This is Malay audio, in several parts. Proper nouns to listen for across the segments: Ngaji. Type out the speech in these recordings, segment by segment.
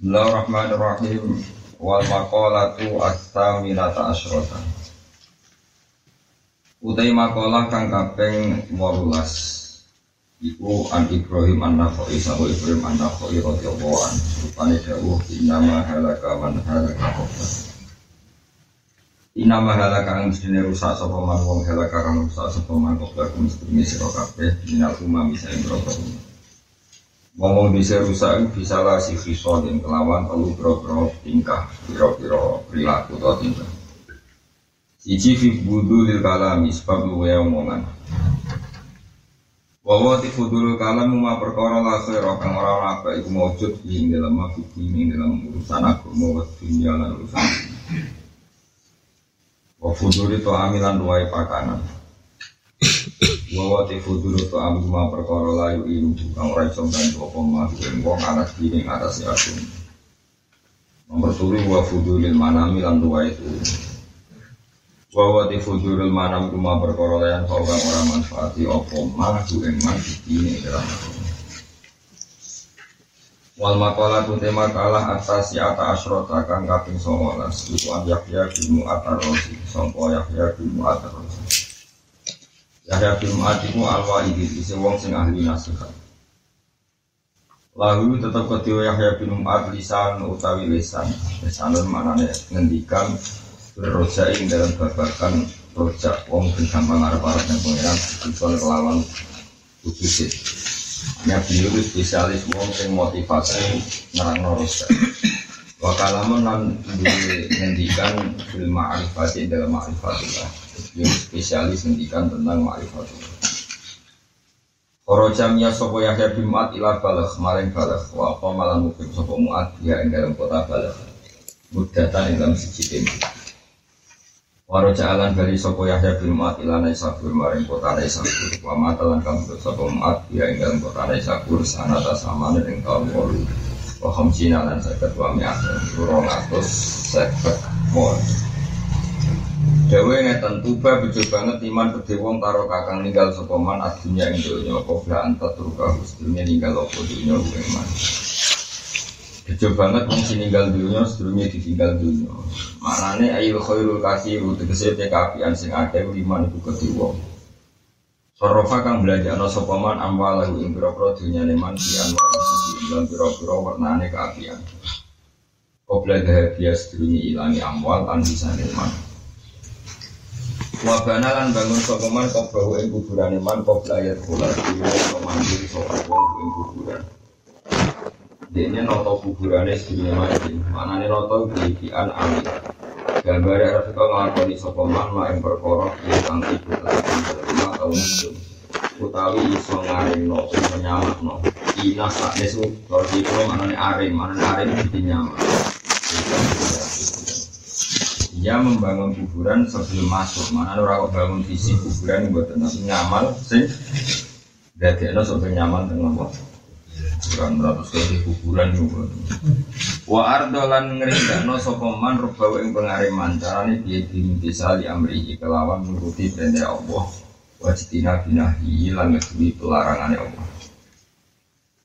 Bismillahirrahmanirrahim. Wal maqalatu as-saminata asyrata. Utai maqalah kang kaping 18 iku an Ibrahim an-Nakhai sawu Ibrahim an-Nakhai radhiyallahu anhu rupane dawuh inama halaka man halaka. Inama halaka kang dene rusak sapa man wong halaka kang rusak sapa man kok mesti sira kabeh minal umami saing robo. Ngomong bisa rusak, bisa lah si kisah yang kelawan perlu berapa tingkah kira-kira perilaku atau tingkah siji fibudu lil kalami, sebab luwaya omongan wawa tifudu lil kalami umma perkara lah khairah kang orang apa iku mawujud di dalam mafikin, di dalam urusan agama dunia dan urusan wafudu li to'amilan luwaya pakanan wawa tifudu lil kalami umma perkara layu ilu kang ora iso nganggo apa maksud wong anak dene ngatasi aku. Nomor 3 wa fudulil manami lan dua itu. Wa di fudulil manam kuma perkara lan ora manfaati apa maksud maksud dene dalam. Wal maqalah tema kalah atas ya asyrota kang kaping 19 itu Yahya bin Mu'tarrasi sangko Yahya bin Mu'tarrasi. Yahya bin Mu'tarrasi al-Wa'idi isi wong sing ahli nasihat. Lalu tetap ketua Yahya bin Mu'tarrasi lisan utawi lisan. Lisanun maknanya ngendikan berrojaing dalam babakan rojak wong bersama ngarep-arep dan pengeran kecuali kelawan kudusit. Nabi itu spesialis wong sing motivasi ngerang rojak. Wakalamun nan ngendikan film ma'rifati dalam ma'rifatullah. Dia spesialis ngendikan tentang ma'rifatullah. Orojam ya sopo Yahya bin Mu'ad ila Balagh maring Balagh wa apa malan mukim sopo Mu'ad ya ing dalam kota Balagh mudatan ing dalam siji tema waroja alan bali sopo Yahya bin Mu'ad ila Naisabur maring kota Naisabur wa matalan kang sopo Mu'ad ya ing dalam kota Naisabur sanata samane ing taun 8 wa khamsina lan sakat wa mi'atan 250 Dewa yang tentu bejo banget iman gede wong karo kakang ninggal sapa man adunya ing donya apa bla antat ruka sedurunge ninggal apa donya ing man. Bejo banget wong sing ninggal donya sedurunge ditinggal donya. Manane ayul khairul katsiru tegese kapian sing akeh iman iku gede wong. Sorofa kang belajarna sapa man amwalahu ing pira-pira dunyane man dian lan pira-pira warnane kapian. Obla dahabiya sedurunge ilangi amwal lan disane man. Wabana lan bangun sokoman kobrahu ing kuburan iman kobra ayat kula diwa komandiri sokoman ing kuburan dene noto kuburane sedina mati manane noto dikian amin gambare arep kok nglakoni sokoman main perkara ingkang ibu telah taun utawi iso ngaringno nyamakno ina sak nesu roti kula manane aring dinyamak. Ia membangun kuburan sebelum masuk. Mana orang kau bangun visi kuburan buat tentang nyaman sih. Jadi ada sebelum nyaman tentang apa? Kurang 100 kali kuburan juga. Wa ardolan ngerinda no sokoman rubawa ing pengariman. Carane dia diminta di amri kelawan menuruti perintah Allah. Wajitina binahi lan ngedui pelarangan Allah.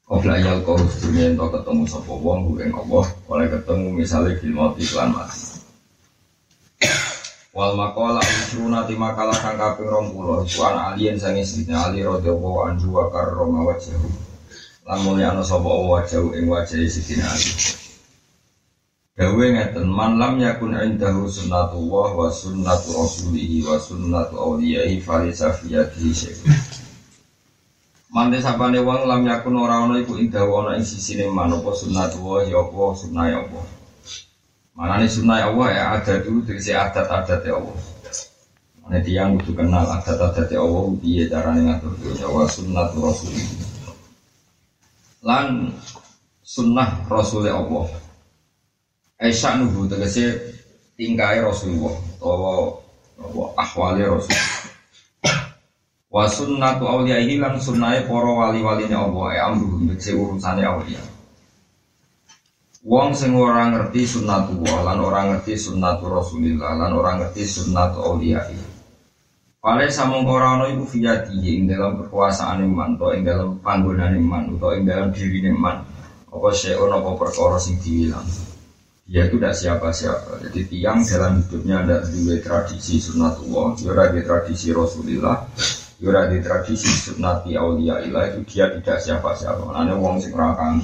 Kau belajar kau harus dunia untuk ketemu sopowong bukan Allah. Oleh ketemu misalnya filmot iklan mati. Wal maqalah usruna ti maqalah kang kaping 20 suan alien sang istrinya Ali radhiyallahu anhu wa karrama wajhahu lan mulyana sapa wajhahu ing wajhe Sidina Ali. Dawe ngaten man lam yakun indahu sunnatullah wa sunnatu rasulih wa sunnatu awliyai farisafiyati syekh. Mande sapane wong lam yakun ora ana iku indahu ana ing sisine manapa sunnatullah ya apa sunnah ya apa. Manane sunai Allah ya ada dulu tegese adat-adat ya Allah. Mane tiyang kudu kenal adat-adat ya Allah piye carane ngatur Jawa sunnah Rasul. Lan sunnah Rasul Allah. Aisyah nubu tegese tingkahe Rasulullah utawa ahwale Rasul. Wa sunnatu auliyaihi lan sunnahe para wali-waline Allah ya amru tegese urusane awliya. Wong sing ora ngerti sunnatullah lan ora ngerti sunnatur Rasulillah lan ora ngerti sunnat auliya. Pale samung ora ana iku fiyati ing dalam kekuasaane man, to ing dalam panggonane man, to ing dalam dirine man. Apa syai'un apa perkara sing diwilang. Dia itu tidak siapa-siapa. Jadi tiang dalam hidupnya ada dua tradisi sunnatullah, ada di tradisi Rasulullah, ada di tradisi sunnati awliya ilah. Itu dia tidak siapa-siapa. Karena wong sing rakang.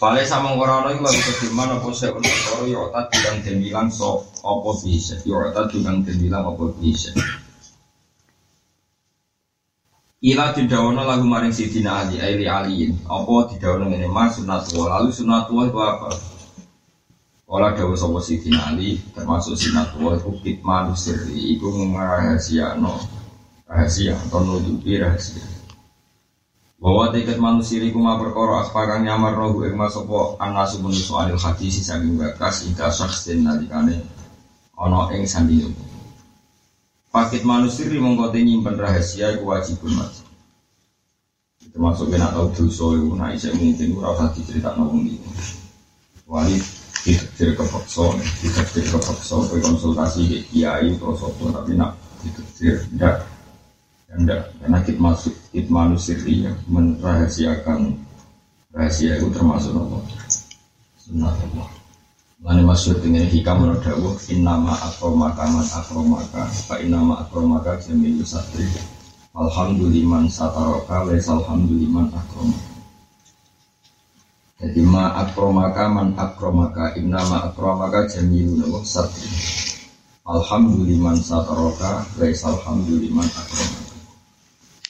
Paling sama orang-orang itu lalu bagaimana apa syai'un perkara yautat bilang dan bilang so apa bisa. Yautat bilang dan bilang apa bisa. Ila didawana lagu maring sidina Ali aili aliin. Apa didawana ngene mas sunatullah. Lalu sunatullah itu apa? Ola dawu sapa sidina Ali termasuk sunatullah itu kitman sirri. Itu merahasiano. Rahasia atau nutupi rahasia. Bahwa tiket manusia iku ma perkara aspakan nyamar rohu ing mas sapa anasu manusa alil hadis saking bakas ida saksen nalikane ana ing sandinge. Pakit manusiri mongko te nyimpen rahasia iku wajibun mas. Termasuk yen ora tau dosa iku nek isih mungkin ora usah diceritakno wong iki. Wali dikecil kepaksa konsultasi ke kiai terus opo tapi nak dikecil ndak. Ndak, karena kit manusiri yang merahasiakan rahasia itu termasuk apa? Sunnah Allah. Lani masyur dengan hikam menodawuh innama akromaka man akromaka fa innama akromaka jamilu satri alhamduliman sataroka lesal hamduliman akromaka. Jadi ma akromaka man akromaka innama akromaka jamilu satri alhamduliman sataroka lesal hamduliman akromaka.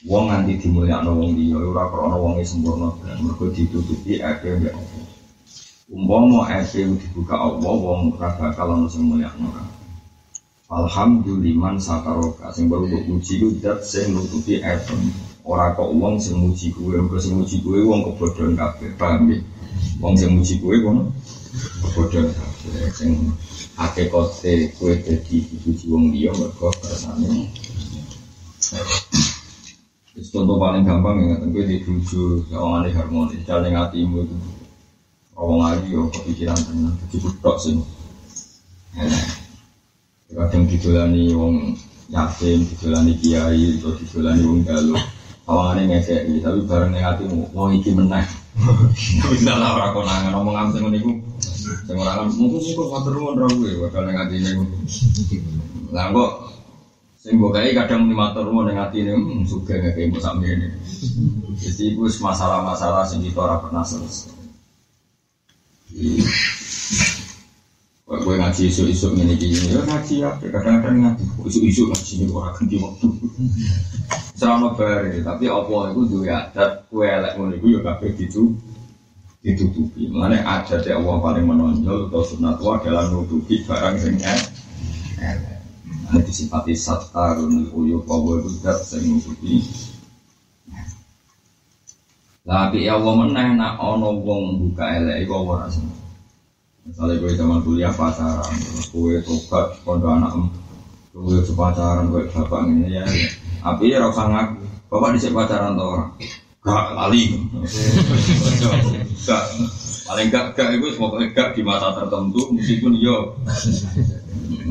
Wong nganti dimulyakno wong liya ora krana wonge sempurna mergo ditutupi akeh mbek Allah. Umpama ese dibuka Allah wong ora bakal ono sing mulyakno. Alhamdulillah sakaroka sing baru muji ku dat sing nutupi epem. Ora kok wong sing muji kuwe, engko sing muji kuwe wong kebodhon kabeh, paham nggih. Wong sing muji kuwe kono kebodhon kabeh sing akekote kuwe dadi dipuji wong liya mergo kersane. Contoh paling gampang ngeten kuwi dibujuk sawangane harmonis ning atimu itu. Awang lagi, oh kepikiran tentang dibudak sini. Kadang didolani wong yatim, didolani kiai, atau didolani wong galuh. Awang ini ngecek, tapi bareng negatifmu, wah iki menang. Tapi tidak lah orang konangan, orang mengambil meniku. Orang mungkin sih kok terlalu mendrawi, bakal negatifnya. Langgo, sembokai kadang lima terlalu negatifnya, suka ngekei musak ini. Jadi itu masalah-masalah sing kita ora pernah selesai. Gue ngaji isu-isu ini gini, ya ngaji ya, kadang-kadang ngaji isu-isu ngaji ini orang ganti waktu selama beri, tapi apa itu juga adat, gue elek itu ya kabeh ditutupi makanya adat yang Allah paling menonjol atau sunatullah adalah nutupi barang yang elek ini disipati satar, uyuh, bahwa itu adat yang nutupi. Tapi Allah meneh nak ana wong buka elek iku ora seneng. Misale kowe zaman kuliah pacaran, kowe tobat kondo anakmu. Kowe pacaran kowe bapak ngene ya. Tapi ora usah ngaku. Bapak dhisik pacaran to ora? Gak lali. Paling gak iku wis pokoke gak di masa tertentu meskipun yo.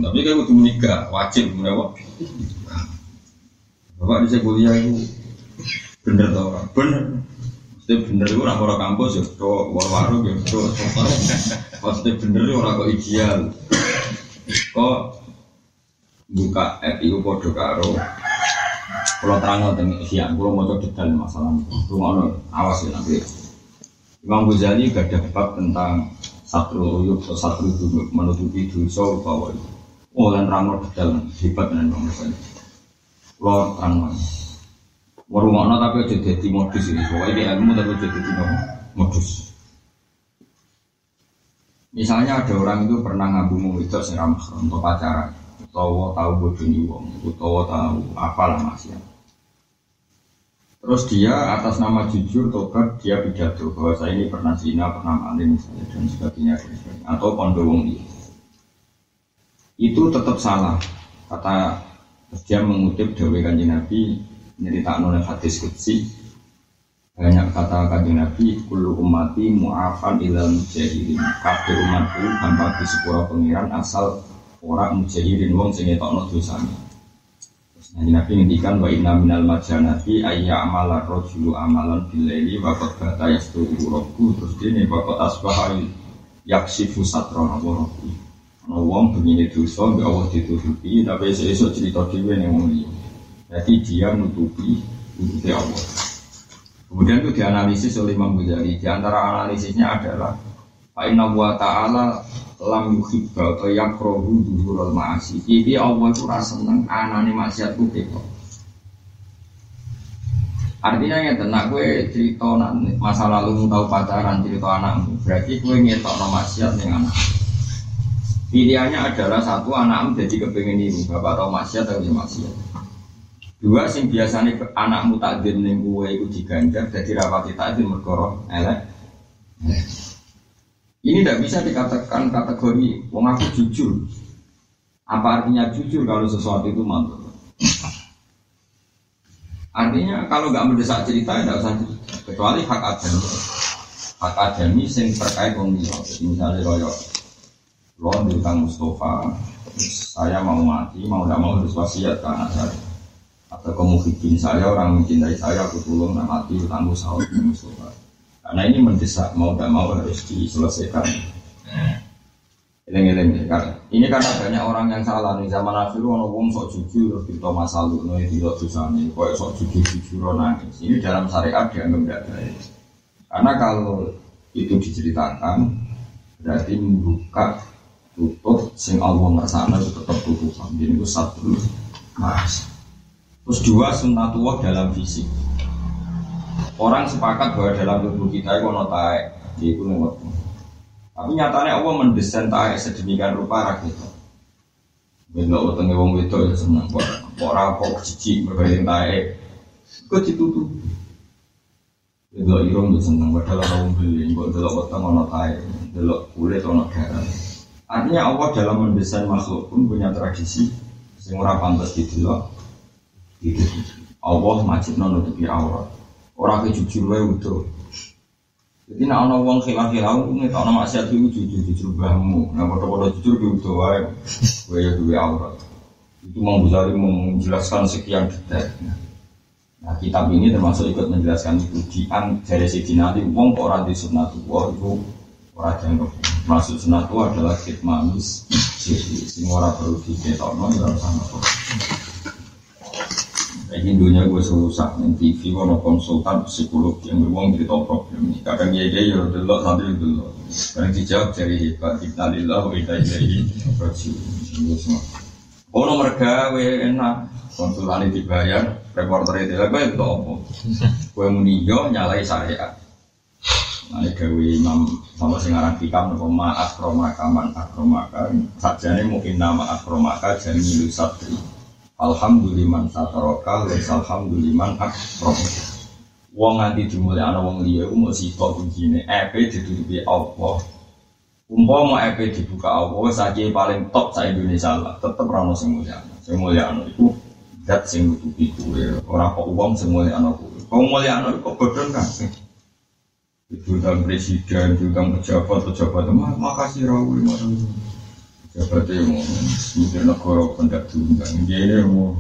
Tapi kowe kudu nikah, wajib menawa. Bapak dhisik kuliah iku bener to ora? Bener. Pasti bener itu orang-orang kampus ya, warung-warung ya, pasti bener itu orang kok ideal. Kok buka app itu podo karo kalau terang dengan isian, kalau mau detail masalah itu awas ya nanti Imam Ghazali gak ada debat tentang satrul uyub atau satrul dunuk menutupi dosa bahwa itu dan terang detail, hebat dengan Imam Ghazali kalau terang warungana tapi jadi modus ini. Soalnya dia ilmu tapi jadi modus. Misalnya ada orang itu pernah ngabung itu seram untuk pacaran. Tahu tahu bodoni wong, tahu apalah masih. Terus dia atas nama jujur tobat dia pidato bahwa saya ini pernah zina, pernah maling misalnya dan sebagainya atau pondowong dia. Itu tetap salah. Kata dia mengutip dawuh Kanjeng Nabi. Nyeritakno nang hadis qudsi banyak kata Kanjeng Nabi kullu ummati mu'afan ilal mujahidin kabeh umatku tanpa disepuro pengiran asal ora mujahirin wong sing ngetokno dosane. Terus Nabi ngendikan wa inna minal majanati ayya amala rajulu amalan billaili wa qad bata yastuhu rabbu terus dene wa qad asbaha yaksifu satran wa rabbu ana wong pengine dosa mbek Allah ditutupi tapi esuk-esuk cerita dhewe ning wong iki dadi dia nutupi utupe Allah. Kemudian itu dianalisis oleh Imam Ghazali. Di antara analisisnya adalah fa inna wa ta'ala lam yuhibba atau yakrohu duhurul ma'asih. Jadi Allah itu rasa senang anane maksiatku ketok. Artinya ya tenak gue cerita masa lalu tahu pacaran cerita anakmu. Berarti gue ngetokno maksiat ning anak. Pilihannya adalah satu anakmu jadi kepengin ini bapak tahu maksiat atau maksiat. Dua sing biasane anakmu takdim ning kowe iku diganjar dadi rapati takdim mergo elek. Ini tidak bisa dikatakan kategori mengaku jujur. Apa artinya jujur kalau sesuatu itu mantap? Artinya kalau tidak mendesak cerita, tidak usah cerita. Kecuali hak adami. Hak adami yang terkait dengan misalnya royok. Loan di utang Mustafa. Saya mau mati, mau tidak mau harus wasiat ke anak saya. Atau kemuhikin saya, orang mencintai saya, aku tolong, mati utang Mustafa. Karena ini mendesak, mau tak mau harus diselesaikan. Eleng-eleng kan. Ini karena banyak orang yang salah di zaman akhir ono wong sok jujur cerita masa lalu, cerita dosane, koyo sok jujur-jujur nangis. Ini dalam syariat dianggap tidak baik. Karena kalau itu diceritakan berarti membuka tutup sing Allah ngersakno itu tetap tutup. Jadi itu satu. Mas. Terus dua sunnatullah dalam fisik. Orang sepakat bahwa dalam tubuh kita itu ada taek, itu lewat. Tapi nyatanya Allah mendesain taek sedemikian rupa gitu. Bila utangnya wong wedok ya senang orang kok cici berbaring taek, kok ditutup. Bila irung ya senang padahal orang beli, kok delok utang ada taek, delok kulit ada garam. Artinya Allah dalam mendesain makhluk pun punya tradisi yang ora pantes didelok. Gitu. Allah majibna nutupi aurat. Orang kejujur wae utuh. Jadi nak ana wong khilaf-khilaf ngetok ana maksiat iku jujur-jujur bahmu. Nah padha-padha jujur ki utuh wae. Wae duwe aurat. Itu Imam Ghazali menjelaskan sekian detail. Nah, kitab ini termasuk ikut menjelaskan kebudian dari Sidina Ali wong ora di sunnatullah iku ora jangkep. Maksud sunnatullah adalah khidmat manusia. Sing ora perlu diketokno ya ora ana apa. Ini dunia gue serusak, di TV ada konsultan psikolog yang beruang cerita problem ini. Kadang dia ya delok, sambil delok. Kadang dijawab dari hebat, innalillahi wa inna ilaihi raji'un. Oh nomor gawe enak, konsultan dibayar, reporter itu lah, gue itu apa? Gue meninjau, nyalai syariat. Ini gawe imam, sama singarang hikam, nama akromakaman akromaka. Sajane mungkin nama akromaka, jamilu satri. Alhamdulillah sataraka wa alhamdulillah akram. Wong nganti dimulyakno wong liya iku mung sithik kuncine epe ditutupi apa. Umpama epe dibuka apa saiki paling top sak Indonesia lah, tetep ra ono sing mulyakno. Sing mulyakno iku zat sing nutupi kuwe, ora kok wong sing mulyakno kuwe. Wong mulyakno iku bodhon kabeh. Diundang presiden, diundang pejabat-pejabat, makasih ra kuwi makasih. Jabat itu mikir negara pendak diundang dia ini mau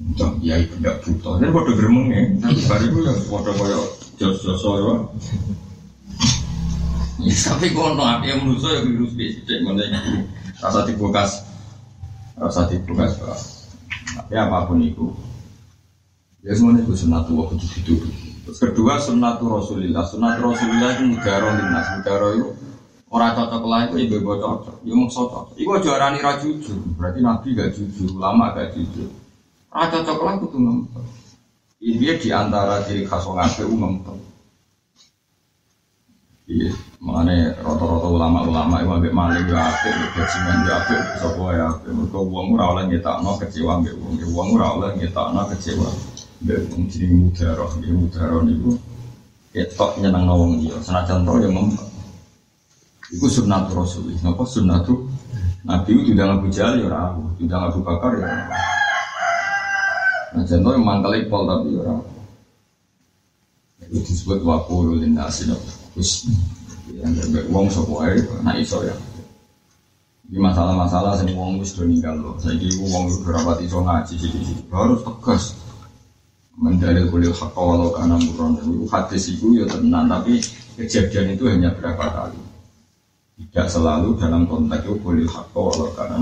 undang dia pendak buta ini pada geremeng ya tapi hari itu ya pada kayak jos-joso ya tapi kalau ada yang menusuk ya virus bisik rasa dibukas tapi apapun itu ya semuanya itu sunatu waktu itu kedua sunatu Rasulullah itu mudaro itu orang cocok lain itu ibu-ibu cocok, dia mau cocok. Iku juara nira jujur, berarti nabi gak jujur, ulama gak jujur. Orang cocok lain itu ngempel. Ini diantara ciri khas orang KPU ngempel. Iya, makanya rata-rata ulama-ulama itu ambil maling juga apik, gajiman juga apik, sopoh ya apik. Mereka uang rawlah ngetakno kecewa ambil uang, uang rawlah ngetakno kecewa ambil uang. Jadi mudaroh itu ketok nyenang nawang dia, senajan tau yang ngempel. Iku sunnatu Rasulullah. Napa sunnatu Nabi itu dalam bujal ya ora, dalam Abu Bakar ya. Nah, contoh yang mangkali pol tapi ora. Itu disebut waqulu lin nas. Wis. Yang nek wong sapa ae nek iso ya. Ini masalah-masalah seni wong wis do ninggal lho. Saiki ku wong wis ora pati iso ngaji sithik-sithik. Harus tegas. Mendalil kuliah haqqa walau kana murran. Hadis iku ya tenan tapi kejadian itu hanya berapa kali. Tidak selalu dalam konteks kuliah haqqa walau kana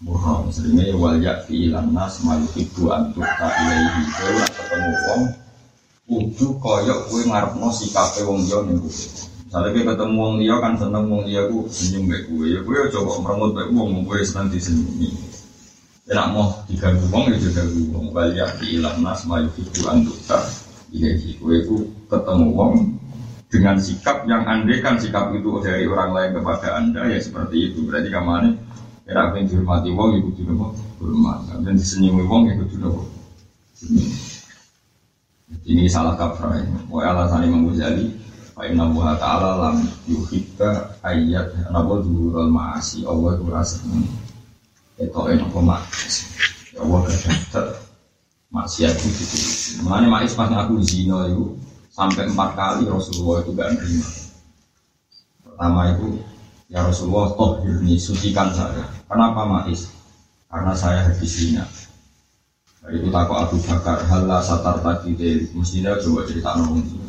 murran. Seringnya wal ya'ti lan nas maluhibu antuk ta'ilaihi. Kuwi ketemu wong udu kaya kuwi ngarepno sikape wong yo ning kuwi. Misalnya kita ketemu orang dia kan senang orang dia aku senyum baik gue. Ya gue coba merengut baik orang gue senang disenyumi. Enak mau diganggu orang ya diganggu orang. Baliak diilang nas mayu hidup antukta. Jadi gue itu ketemu orang dengan sikap yang andai kan sikap itu dari orang lain kepada anda ya seperti itu. Berarti kamarnya enak pengen dihormati orang ya kudu nama hormat. Dan disenyumi orang ya kudu nama senyum. Ini salah kaprah ya. Oleh alasan Imam Ghazali Fa'inna buha ta'ala lam yuhidka ayat Nabo duhurul ma'asi Allah durasa Eto'en apa ma'is Ya Allah kadang-kadang maksiat itu gitu. Makanya ma'is pas ngaku zina itu sampai 4 kali Rasulullah itu gak nerima. Pertama itu ya Rasulullah tohirni, sucikan saya. Kenapa ma'is? Karena saya habis zina. Itu takut Abu Bakar halah satar tadi mestinya coba cerita nongong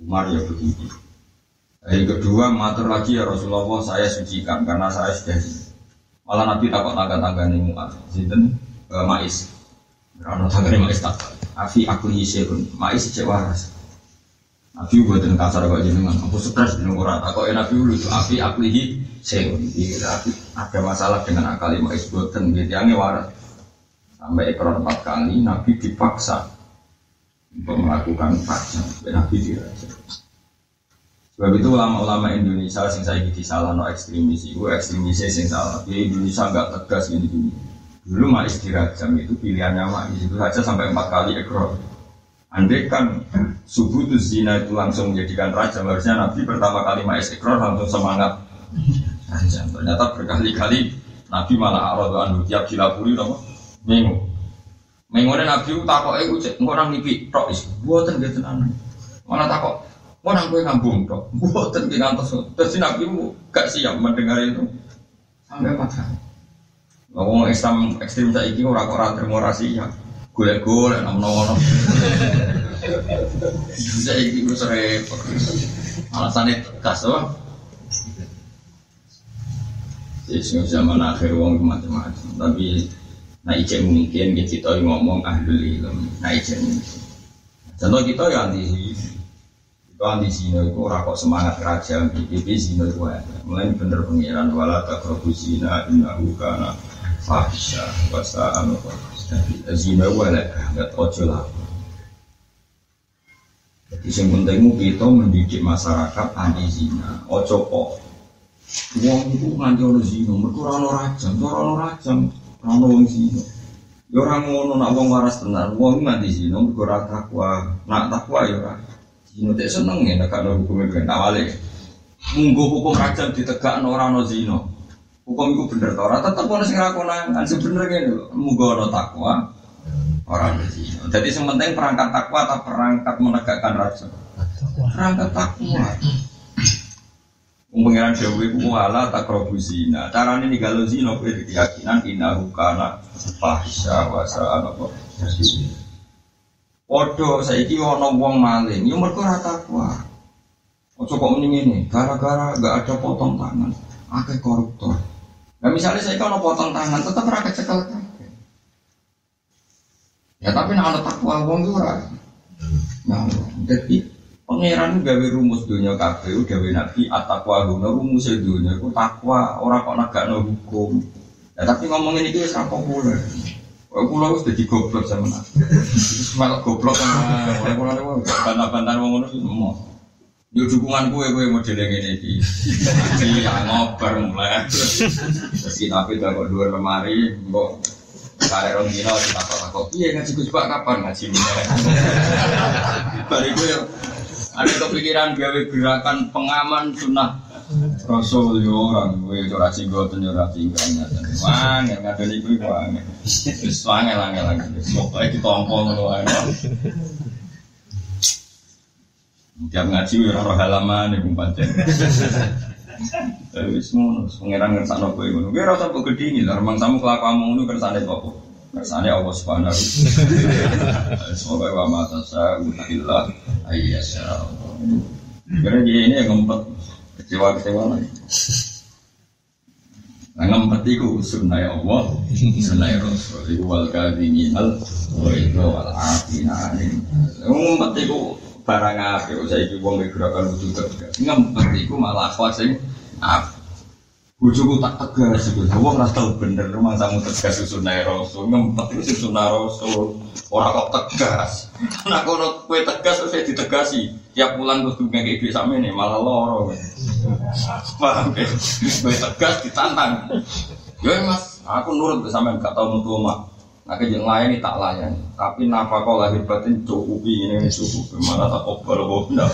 Umar ya begitu. Yang kedua matur lagi ya Rasulullah saya sucikan karena saya sudah zina. Malah Nabi takut tangga-tanggane Mu'adz. Sinten ma'is. Karena tanggane ma'is tak. Afi aku yisirun. Ma'is cek waras. Nabi mboten kasar kok jenengan. Aku stres jeneng ora takoke Nabi lho. Afi aku yisirun. Iki ada masalah dengan akali ma'is boten nggih tiange waras. Sampai ikrar 4 kali Nabi dipaksa untuk melakukan fajr, Nabi diraja. Sebab itu ulama-ulama Indonesia yang saya gigi salah no ekstremis, itu ekstremisnya yang salah. Jadi Indonesia enggak tegas gini gini. Dulu ma'is dirajam itu pilihannya ma'is itu saja sampai 4 kali ekor. Andai kan subutu zina itu langsung menjadikan rajam, harusnya Nabi pertama kali ma'is ekor langsung semangat rajam. Ternyata berkali-kali Nabi malah aradu tiap dilapuri dong, bingung. Mengone Nabi takoke ku cek engko nang niki tok is mboten nggih tenan. Malah takok, "Wong nang kowe kampung tok." Mboten nggih ngantos. Terus Nabi mu gak siap mendengar itu. Sampai patah. Lah wong Islam ekstrem saiki ora kok ora terima rasih ya. Golek-golek nang ngono-ngono. Saiki wis repot. Alasane tegas wae. Sesuk zaman akhir wong macam-macam tapi nah ijek mungkin kita ngomong ahlul ilm. Nah ijek mungkin contoh kita ya anti zina itu orang kok semangat raja BPP zina itu mulai bener pengiran wala taqrabu zina innahu kana fahsya wa sa'a maqalah zina wala gak ojo lah. Jadi yang penting kita mendidik masyarakat anti zina ojo kok wong itu nganti ono zina mergo ora ono rajam ana wong zina. Yo ora ngono nek wong waras tenan, wong nganti zina mergo ora takwa. Nek takwa yo ora. Zina tek seneng nek gak ono hukume ben awale. Munggo hukum rajam ditegakno ora ono zina. Hukum iku bener ta ora tetep ono sing nglakoni kan bener ngene lho. Munggo ono takwa ora ono zina. Dadi sing penting perangkat takwa atau perangkat menegakkan rajam. Perangkat takwa. Pengiran Jawa itu wala takrobu zina. Caranya ninggalo zina kowe iki keyakinan innahu kana fahsya wa sa'a maqalah. Padha saiki ana wong maling, yo mergo ora takwa. Ojo kok ngene, gara-gara enggak ada potong tangan, akeh koruptor. Lah misalnya saiki ana potong tangan tetep ora kecekel. Ya tapi nek ana takwa wong yo ora. Nah, detik pengiran itu gawe rumus dunia KPU, gawe nabi at-taqwa guna rumus dunia itu takwa, orang kok negakno hukum ya, tapi ngomongin itu ya sangat populer kalau itu jadi goblok sama nabi malah goblok sama orang-orang bantar-bantar orang itu semua ya dukungan gue modelnya gini ini ya ngobar mulai terus nabi itu agak dua lemari kok karena orang gila takut-takut iya ngaji gue coba kapan ngaji balik gue ya ada kepikiran gawe gerakan pengaman sunnah Rasul yo orang kowe ora singgo tenyora tinggalnya wang ngadeni kuwi wang wis angel-angel pokoke ditampa ngono ae tiap ngaji ora halaman iku pancen Tapi semua pengiran ngerasa nopo itu. Gue rasa begede ini, lah. Memang kamu kelakuanmu itu kersane apa? Kersane Allah Subhanahu. Semoga wa matasa utillah ayyasha. Karena dia ini yang ngempet kecewa-kecewa lagi. Ngempet itu sunnah Allah, sunnah Rasul. Iku wal kadhiminal wa wal afina. Ngempet itu barang apa? Saya cuba gerakan wudhu tegas. Ngempet itu malah akhlak sing apa? Wujudku tak tegas itu. Wong ora tau bener rumah tamu tegas sunnah Rasul. Ngempet itu sunnah Rasul. Ora kok tegas. Nek kono kowe tegas terus ditegasi. Tiap bulan kudu ngekek dhuwit sakmene malah lara. Paham ya? Kowe tegas ditantang. Yo Mas, aku nurut sampean gak tau nutu omah. Nek jeng layani tak layani. Tapi napa kok lahir batin cukupi ngene cukup. Malah tak obal obal.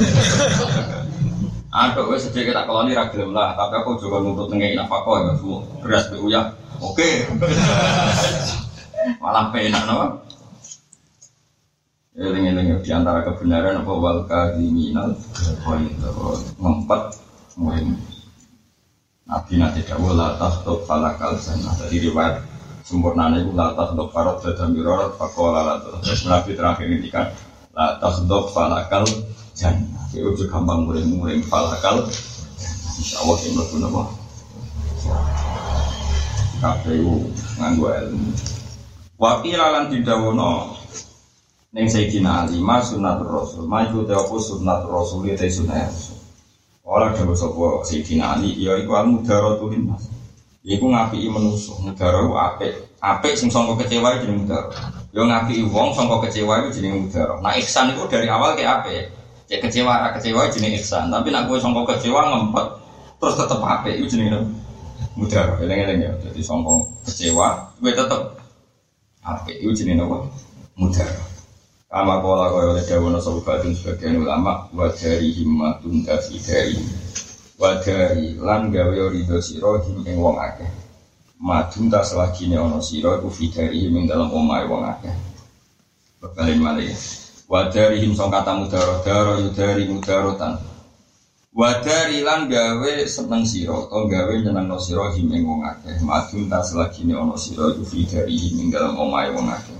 Aduh wis sedek tak keloni ra gelem lah, tapi aku juga nuntut ngene napa kok ya semua. Beras BU ya. Oke. Malah penak napa? Eling-eling di antara kebenaran apa wal kadhiminal ghaiz. Ngempet muin. Nabi nanti dawuh la tahtu falakal sana. Dari riwayat sempurnane iku la tahtu farad dadam mirorot faqala la tahtu. Nabi terakhir ngendikan la tahtu falakal jannah. Itu gampang muring-muring falakal. Insyaallah sing mlebu napa. Kabeh nganggo ilmu. Wa qila lan didhawono ning Sayyidina Ali sunnatur Rasul. Maju te opo sunnatur Rasul te sunah. Ora dewe sapa Sayyidina Ali, ya iku al-mudaratuhin Mas. Iku ngapiki manusa, mudaro apik. Apik sing sangka kecewa jeneng mudaro. Ya ngapiki wong sangka kecewa iku jeneng mudaro. Nah ihsan iku dari awal kaya apik. Cek kecewa, kecewa jenenge ihsan. Tapi nek kowe sangka kecewa ngempet terus tetep apik iku jenenge mudaro. Eleng-eleng ya. Dadi sangka kecewa kowe tetep apik iku jenenge apa? Mudaro. Kama kola kaya oleh dawana sahabatun sebagian ulama wadari himmatun dafidari wadari lan gawe ridho siro himeng wong akeh madun tak selagini ono siro iku fidari himeng dalam omai wong akeh berkalin malih wadari him songkata mudaro-daro yudari mudarotan wadari lan gawe seneng siro atau gawe nyenang no siro himeng wong akeh madun tak selagini ono siro iku fidari himeng dalam omai wong akeh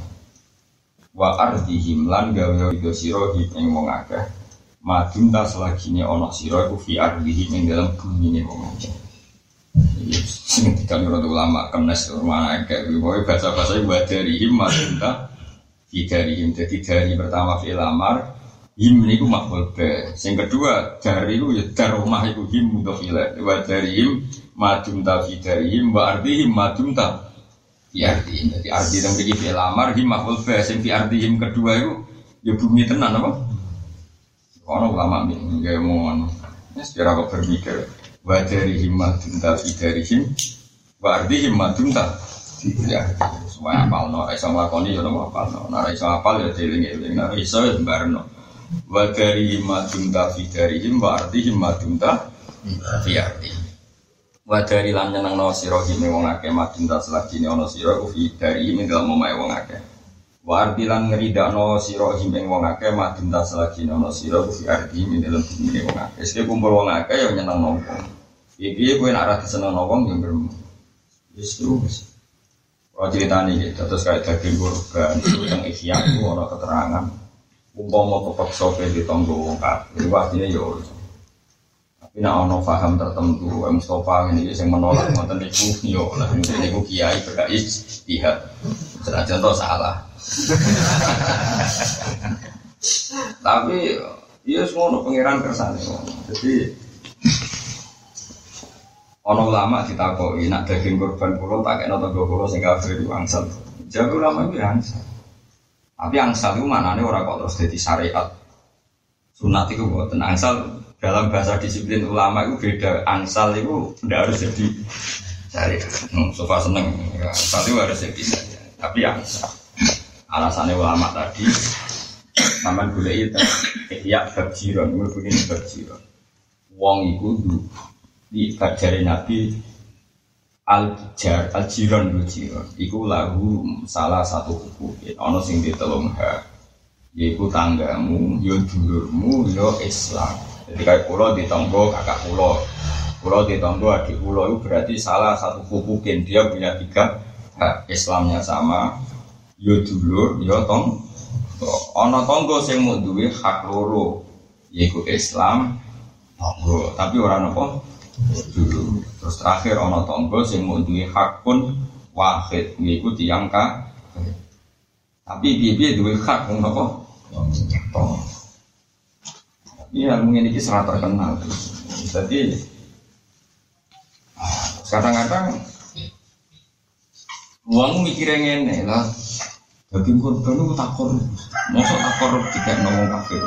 wa ardihim lan gawe ridho sira ing wong akeh madun ta selagine ana sira iku fi ardihim ing dalem bumi ne wong akeh sing dikanggone ulama kenes ulama akeh wibowo baca-baca wa darihim madun ta fi darihim dadi dari pertama fi lamar him niku maqbul be sing kedua dari lu ya dar omah iku him mudhof ilaih wa darihim madun ta fi darihim wa ardihim madun ta arti dadi arti nang mriki fi lamar him mahul fa sing fi artihim kedua iku ya bumi tenan apa ana ulama ning gawe ngono wis ora kok berpikir wa dari himmatun ta fi darihim wa ardihim matun ta ya semua apal no iso nglakoni ya ora apal no ora iso apal ya dieling-eling ora iso wis barno wa dari himmatun ta fi darihim wa ardihim matun ta fi artihim wadari lan nyenengno sira hime wong akeh madin tas lagine ana sira ufi dari hime dalem omahe wong akeh warti lan ngridakno sira hime wong akeh madin tas lagine ana sira ufi arti hime dalem hime wong akeh sik kumpul wong akeh yo nyenengno iki kowe nek ora disenengno wong yo ngrem wis terus ora critani iki terus kaya daging kurban tentang ihya ku ora keterangan umpama kepeksa pe ditanggo wong kabeh waktine yo ina ono paham tertentu Mustafa ini yang menolak ngoten niku yo lah niku kiai berkait pihak senajan to salah tapi iya ngono pangeran kersane jadi ono ulama ditakoki nak daging kurban kula takekno tangga kula sing kafir iku angsal jago ulama iki angsal tapi angsal iku manane ora kok terus dadi syariat sunat iku mboten angsal dalam bahasa disiplin ulama itu beda angsal itu tidak harus jadi cari sofa seneng angsal itu harus jadi saja tapi angsal alasannya ulama tadi taman boleh itu ya berjiron begini berjiron wong itu diajari Nabi al jiron itu lagu salah satu hukum ono sing ditolong ha yaitu tanggamu yo dulurmu yo Islam. Jadi kalau pulau ditonggo kakak pulau, Kalau ditonton adik kula itu berarti salah satu hukum dia punya tiga hak. Islamnya sama, yo dulur, yo tong. Ana tangga sing mung duwe hak loro, yaiku Islam, tangga, tapi ora napa dulur. Terus terakhir ana tangga sing mung duwe hak pun wahid, yaiku tiyang ka. Tapi piye-piye duwe hak wong napa? Tangga. Iya, mungkin iki sangat terkenal. Jadi kadang-kadang wong mikire ngene lah. Jadi korban itu tak korup. Maksud tak korup tidak ngomong kafir.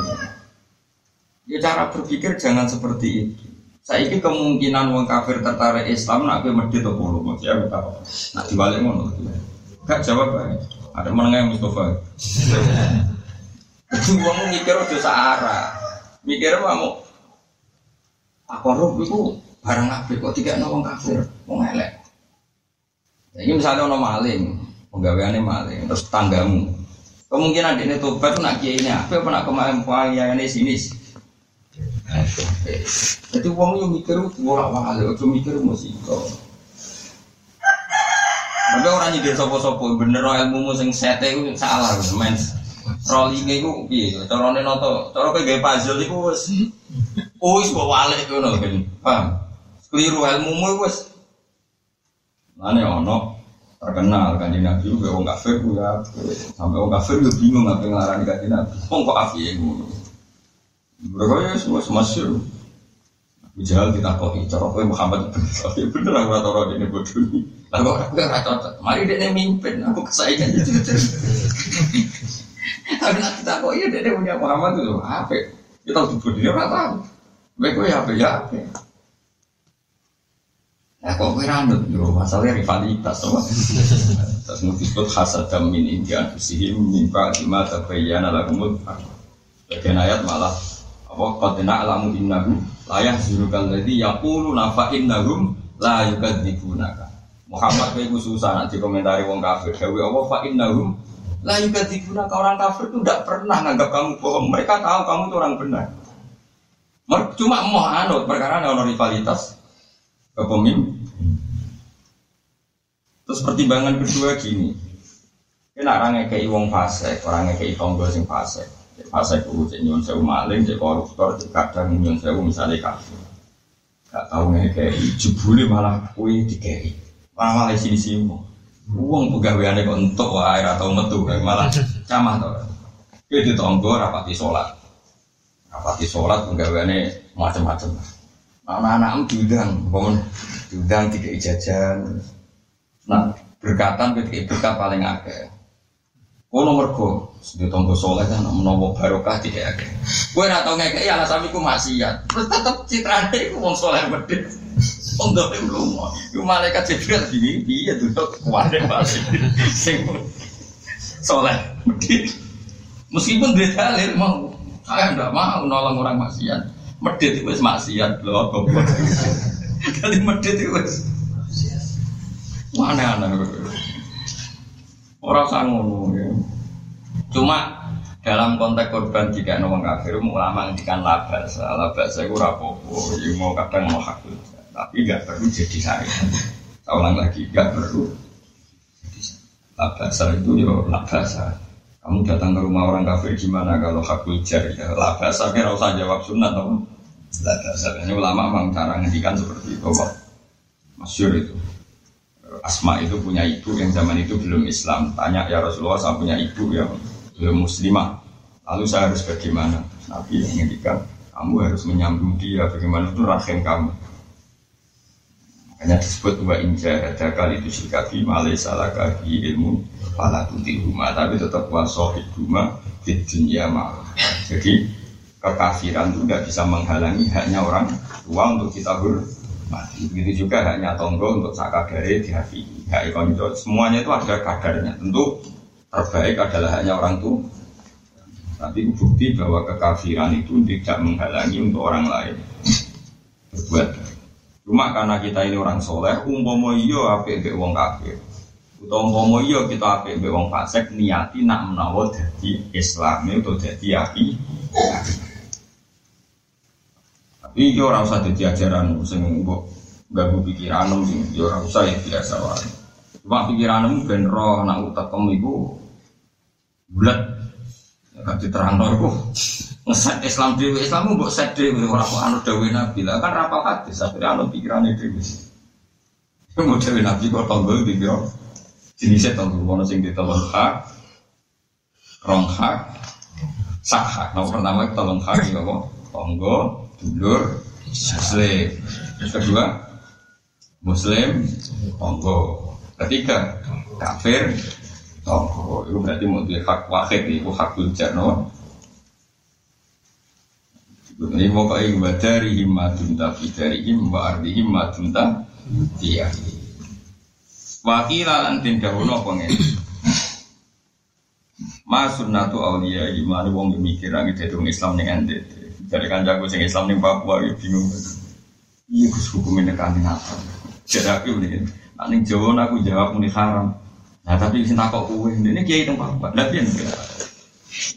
Ya cara berpikir jangan seperti itu. Saiki kemungkinan wong kafir tertarik Islam nak kowe medhi to polo mesti aku tak. Nak dibalik ngono. Enggak jawab bae. Ada menengae Mustafa. Itu wong mikir ojo saara. Mikir wae tak korup iku barang apik kok tidak ngomong kafir, wong elek. Ya iki misale ono maling. Penggaweane maling terus tanggamu. Kemungkinan dia tobat nak kiainya, apa nak kemarin kiaiane sinis. Jadi wong yo mikir bolak-balik, yo mikir musiko. Tapi orang nyindir sapa-sapa bener ilmumu sing sete iku salah men. Rollinge iku piye? Carane noto, cara kowe gawe puzzle iku wis wis bolak-balik ngono ben. Paham? Keliru ilmumu wis. Mane ono terkenal Kanjeng Nabi juga orang kafir juga sampai orang kafir juga bingung apa yang larang Kanjeng Nabi orang kok api ya mereka ya semua semasyur bicara kita kok cara kok Muhammad ya bener aku rata orang ini bodoh lalu aku rata orang mari dia mimpin aku kesayangan itu tapi kita kok ya dia punya Muhammad itu apa kita harus bodohnya rata mereka ya apa ya kok kowe randut yo masalahnya rivalitas to. Terus disebut hasadam min india fusihim min ba'dima tabayyana lahumul haq. Bagian ayat malah apa qad na'lamu innahu la yahzunukal ladzi yaquluna fa innahum la yukadzibunaka. Muhammad kowe iku susah nek dikomentari wong kafir. Dewe apa fa innahum la yukadzibunaka orang kafir itu ndak pernah nganggap kamu bohong. Mereka tahu kamu itu orang benar. Cuma moh anut perkara ana rivalitas. Kepemimpin. Terus pertimbangan kedua gini. Kena orang ngekei wong fasik, orang ngekei tonggo sing fasik. Fasik kuwi sing nyuwun sewu maling, sing koruptor, sing kadang nyuwun sewu misale kafir. Gak tau ngekei, jebule malah kuwi dikei. Malah isi-isimu. Wong pegaweane kok entuk wae ora tau metu, malah camah to. Kuwi ditonggo rapati salat. Rapati salat pegaweane macam-macam. Anak-anak diundang tiga jajan. Nah, berkatan ketika berkat paling akeh. Kau nomor go, sudah tunggu soleh kan, menawa barokah tidak akeh. Kau nak tahu ngekei alasan aku maksiat. Terus tetap citrane aku wong soleh medit. Untuk belum, aku malaikat Jibril gini dia duduk kuade masih soleh medit. Meskipun dia dalil mau, saya tidak mau nolong orang maksiat. Medit itu wis maksiat lho kok. Kali medit itu wis maksiat. Mana-mana. Ora sangono ya. Cuma dalam konteks korban jika wong kafir ulama ngendikan labas iku ora apa-apa. Yo mau kadang mau hak. Tapi enggak perlu jadi syariat. Saya ulang lagi, enggak perlu. Labas itu yo labas. Kamu datang ke rumah orang kafir gimana kalau hakul jari? Lah bahasa kira usah jawab sunat toh. Lah dasarnya ulama memang cara ngendikan seperti itu kok. Masyhur itu. Asma itu punya ibu yang zaman itu belum Islam. Tanya ya Rasulullah, saya punya ibu yang belum muslimah. Lalu saya harus bagaimana? Nabi yang ngendikan, kamu harus menyambung dia bagaimana itu rahim kamu. Hanya disebut wa inja ada kali itu sikaki Malaysia lagi ilmu pala tuti rumah tapi tetap wasohid rumah di dunia malah. Jadi kekafiran itu tidak bisa menghalangi haknya orang tua untuk kita hormat. Begitu juga haknya tonggo untuk sakadare dihafidhi. Hak ekonomi semuanya itu ada kadarnya. Tentu terbaik adalah haknya orang tua. Tapi bukti bahwa kekafiran itu tidak menghalangi untuk orang lain berbuat. Cuma karena kita ini orang soleh, umpama iya apik mbek wong kafir. Umpama iya kita apik mbek wong fasik, niati nak menawa dadi Islame utawa dadi api. Iki ora usah dadi ajaran sing mbok ganggu pikiranmu sing yo ora usah ya biasa wae. Cuma pikiranmu ben ro nek utekmu iku bulat nek diterangno iku ngeset Islam dhewe. Islam mbok set dhewe ora kok anu dawuh Nabi. Lah kan rapal hadis sakjane anu pikirane dhewe. Kok dhewe Nabi kok tanggo dipikir. Jenise tanggo ono sing ditolong hak, rong hak, sak hak. Nah pertama tolong hak iki kok tanggo dulur muslim, kedua muslim tonggo, ketiga kafir tonggo. Itu berarti mesti hak wahid, itu hak hujjah, no? Ini mau kau ingat dari himatun tapi dari imba ardi himatun tak tiahi. Wakilan tindak uno pengen. Mas sunnatu aulia gimana? Wong bermikir lagi tentang Islam yang ente. Dari kancaku sing Islam ning Papua yo bingung. Iki wis hukume nek kanthi apa. Jadake mrene. Nek ning Jawa aku jawab muni haram. Nah tapi sing takok kowe ndene kiai teng Papua. Lah piye?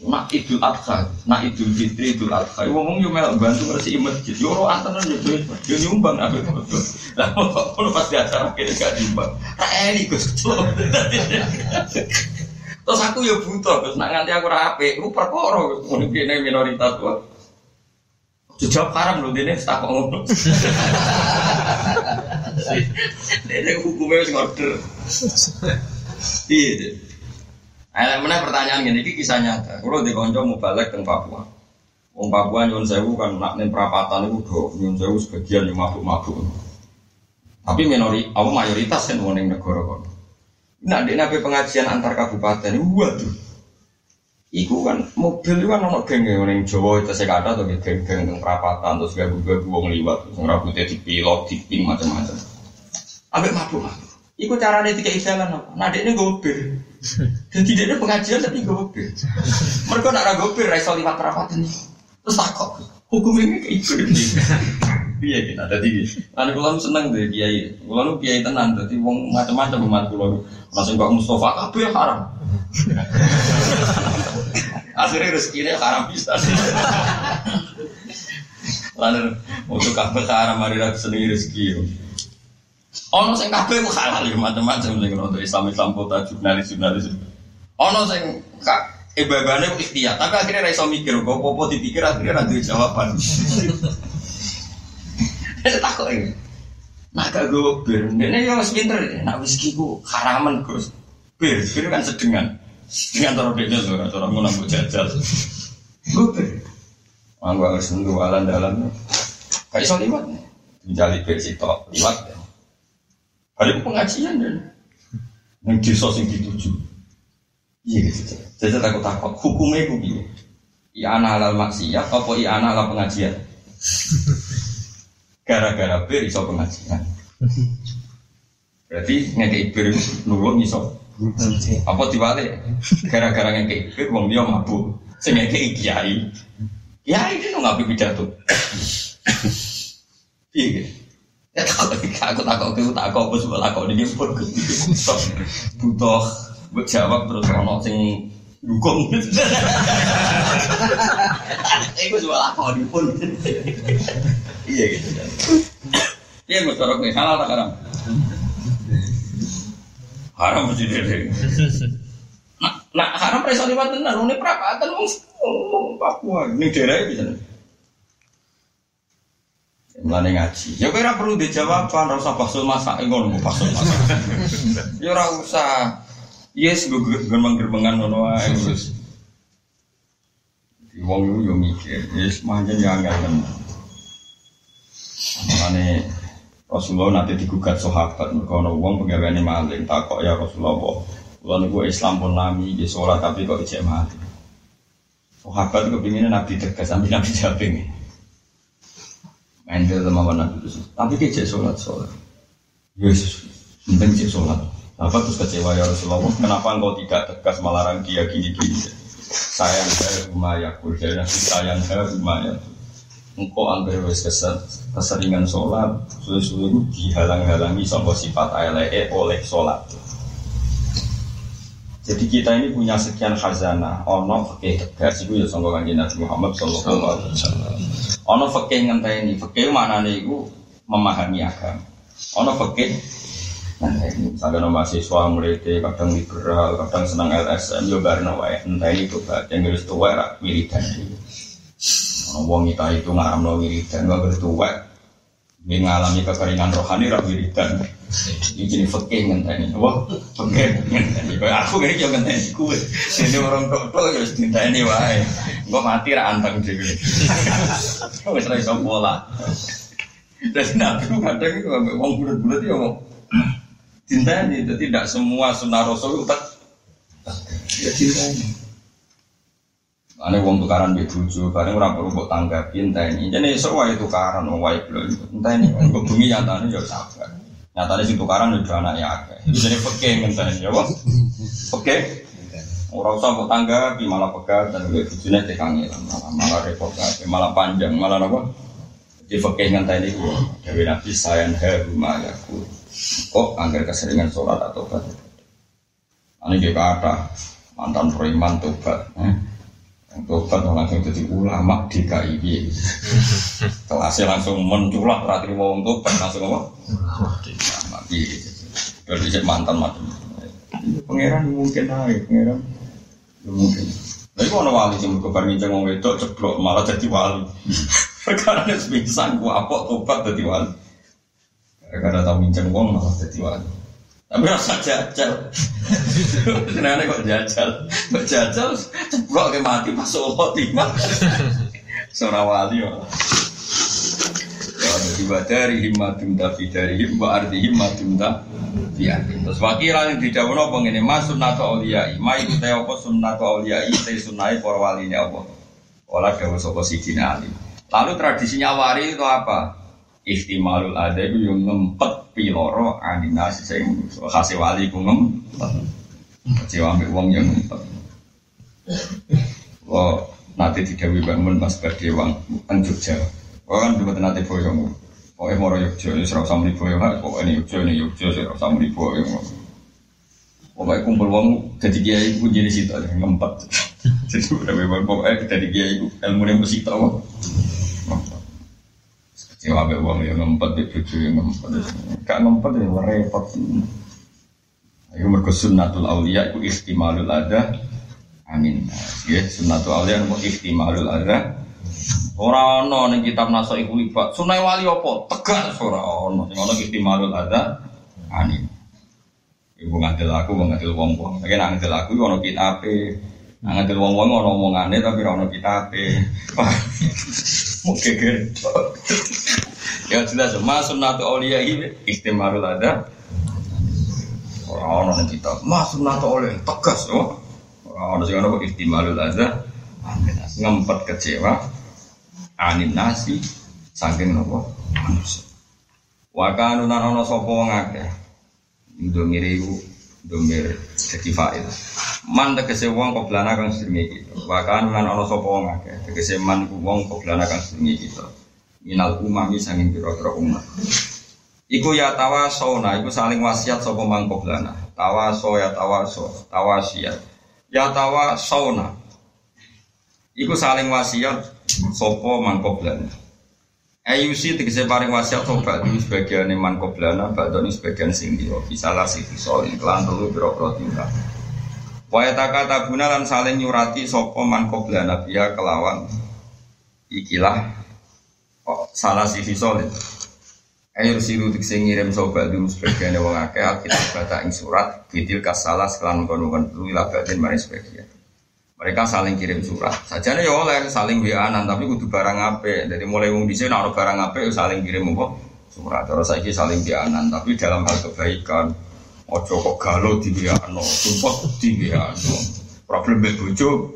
Mak Idul Adha, nak Idul Fitri, Idul Adha. Wong yo melok bantu resiki masjid. Yo ora anten yo duit. Yo nyumbang aku. Lah kok ora pasti acara kene gak nyumbang. Tak elik Gus. Terus aku yo buta, Gus. Nek nganti aku ora apik, ku perkara ngono kene minoritas kok. Jawab haram lho dene tak kok ngono. Dene hukume wis order. Iya. Ana meneh pertanyaan ngene iki kisah nyata. Kulo ndek kanca mubalek teng Papua. Wong Papua nyuwun sewu kan nak ning perapatan iku do nyuwun sewu sebagian yo mabuk-mabuk. Tapi minori apa mayoritas sing wong ning negara kono. Nek dene ape pengajian antar kabupaten waduh. Iku kan mobil itu kan ono geng ning Jawa itu sik ada to geng-geng teng perapatan terus gabu-gabu wong liwat sing rambute dipilok, diping macam-macam. Ambek mabuk-mabuk. Iku carane dikek jalan apa? Nah dekne nggo mobil. Dadi dekne pengajian tapi nggo mobil. Mergo nek ora nggo mobil ra iso liwat perapatan iki. Terus takok. Hukum iki kaya iki. Piye iki ada iki? Lan kula seneng dhewe kiai. Kula nu kiai tenan dadi wong macam-macam umat kula. Langsung kok Mustafa kabeh haram. Akhirnya rezekinya haram bisa. Lalu untuk kabeh haram mari ra seneng rezeki. Ono sing kabeh ku halal ya macam-macam sing untuk Islam-Islam kota jurnalis-jurnalis. Ono sing ibabane ku ikhtiar, tapi akhirnya ra iso mikir kok apa dipikir akhirnya ra duwe jawaban. Wis tak kok iki. Nah kanggo bir, dene yo wis pinter nek whisky ku haraman Gus. Bir kan sedengan. Dengan taruhnya surat orang guna buat jajal, gugur. Anggur sendu alam dalamnya. Kaisal liwat, menjadi bersitok liwat. Ada pengajian dan yang disos yang dituju. Iya gitu. Jadi takut hukumnya begini. Ia halal maksiat, apa ia halal pengajian? Gara-gara berisok pengajian. Berarti ngekik beris nurun isok. Apa dibalik? Gara-gara ngekek iki wong liya mabuk. Sing ngekek kiai. Kiai iki nang ngabeh pidato. Piye? Ya tak kok wis lakon iki pun kudu. Butuh jawab terus ana sing dukung. Iku wis lakon pun. Iya gitu. Piye mesti ora kok salah ta karam? Haram mesti dhewe. Nah, haram iso liwat tenan, ngene prapatan wong Papua ning daerah iki tenan. Mulane ngaji. Ya ora perlu dijawaban, ora usah bakso masak ngono, bakso masak. Ya ora usah. Yes, geremeng-geremengan ngono wae wis. Di wong yo mikir, yes manjen ya angel tenan. Mulane Rasulullah nanti digugat sahabat mereka ada orang penggawaannya maling tak kok ya Rasulullah kalau aku Islam pun lami dia sholat tapi kok ijek mati sahabat itu kepinginnya Nabi tegas sampai Nabi jabing main sama Nabi itu tapi dia ijek sholat Yesus penting ijek sholat sahabat terus kecewa ya Rasulullah kenapa engkau tidak tegas melarang dia gini-gini sayang saya umayakul jadi Nabi sayang saya umayakul engkau anggar wis keseringan sholat sulit-sulit dihalang-halangi sama sifat ALE oleh sholat jadi kita ini punya sekian khazanah ono fakih tegas itu ya sama kanjeng Nabi Muhammad sallallahu alaihi wasallam Ono fakih ngenteni, fakih mana niku memahami agama. Ono fakih ngenteni. Misalnya mahasiswa mrete kadang liberal, kadang senang LSM yo barno wae. Enteni kok kadang wis tuwek ra wiridan. Ono wong iki ta itu ngaramno wiridan kok tuwek. Ning ngalami kekeringan rohani ra wiridan. Ini jenis fakih ngenteni. Wah, fakih ngenteni. Aku kene yo ngenteni kuwi. Sene orang tok-tok yo ditenteni wae. Engko mati ra anteng dhewe. Wis ra iso bola. Terus nabi kadang itu orang bulat-bulat itu ngomong cintanya, jadi tidak semua sunnah rasul itu ya cintanya karena orang tukaran di buju, karena orang perlu buat tanggapin jadi seorang itu tukaran, orang belum entah ini, orang bunyi nyatanya ya sabar nyatanya si tukaran udah anak agak itu jadi peke, ya bang peke orang usah buat tanggapi, malah pegat dan bujunya dikangin, malah repot malah panjang, malah apa di fakih ngantai niku dewe nabi sayan haruma yaku kok anggar keseringan sholat atau tobat ane ge kata mantan preman tobat tobat langsung jadi ulama di KIB kelasnya langsung menculak ra trimo wong tobat langsung apa ulama di berarti mantan macam pangeran mungkin ae pangeran mungkin lha iku ana wali sing kebar nginceng wong wedok ceblok malah jadi wali. Perkara ini sebingsan, aku apok tobat dari wali. Perkara tahu minjem uang malah dari wali. Tapi rasa jajal. Kenapa kok jajal? Kok jajal, ceplok ke mati masuk Allah timah. Seorang wali malah. Ibadharihim madumda bidarihim wa'ardihim madumda biarihim. Terus wakilan yang didawana apa ini? Mas sunnatu awliyai. Ma itu teh apa sunnatu awliyai. Teh sunnahi para wali ini apa? Olah dawa sopa sidina alim. Lalu tradisinya wari itu apa? Ikhtimalul ada itu yang ngempet piloro adinasi saya kasih wali itu ngempet kasih ambil uang yang ngempet lo nanti tidak dibangun mas berdewang kan Jogja lo kan juga nanti boyong pokoknya mau Jogja ini serap sama di boyong pokoknya ini Jogja serap sama di boyong pokoknya kumpul uang jadi dia itu jenis itu ngempet jadi pokoknya jadi dia itu ilmu yang musik tau ya abe wong yo ngempet iki ngempet. Kak ngempet yo repot. Ayo mergo sunnatul auliya iku istimalul adha. Amin. Ya sunnatul auliya iku istimalul adha. Ora ana ning kitab naso iku libat. Sunai wali apa? Tegas ora ana. Sing ana istimalul adha. Amin. Ibu ngadel aku wong ngadel wong-wong. Nek nang ngadel aku yo ana kitabe. Nang ngadel wong-wong ana omongane tapi ora ana kitabe. Mungkin gerak. Ya jelas mas sunnatu auliya ini istimarul ada. Orang-orang yang kita mas sunnatu auliya tegas loh. Orang-orang yang apa istimarul ada. Ngempet kecewa. Anin nasi saking nopo manusia. Wakan unan ono sopong agak. Domiriu domir sekifail. Man tegese wong kok blana kang sedenge kita. Bahkan man ana sapa wong akeh. Tegese man ku wong kok blana kang sedenge kita. Minal umami sanging pira-pira umat. Iku ya tawasona, iku saling wasiat sapa man kok blana. Tawaso ya tawaso, tawasiat. Ya tawasona. Iku saling wasiat sapa man kok blana. Ayusi tegese paring wasiat sapa iki sebagiane man kok blana, badane sebagian sing loro. Bisalah sing iso iklan telu pira-pira tingkah. Wayataka tabuna lan saling nyurati sapa man qabla nabiya kelawan ikilah salah sisi soleh. Ayo siru dikse ngirim sobat dulu sebagian wong akeh kita baca ing surat bidil kasalah selan kono-kono ila batin manis bagian. Mereka saling kirim surat. Sajane yo oleh saling WA-an tapi kudu barang apik. Dadi mulai wong dhisik nek ana barang apik saling kirim opo surat. Terus saiki saling WA-an tapi dalam hal kebaikan. Ojo kok galau diwiano, sumpah diwiano. Problem bojo,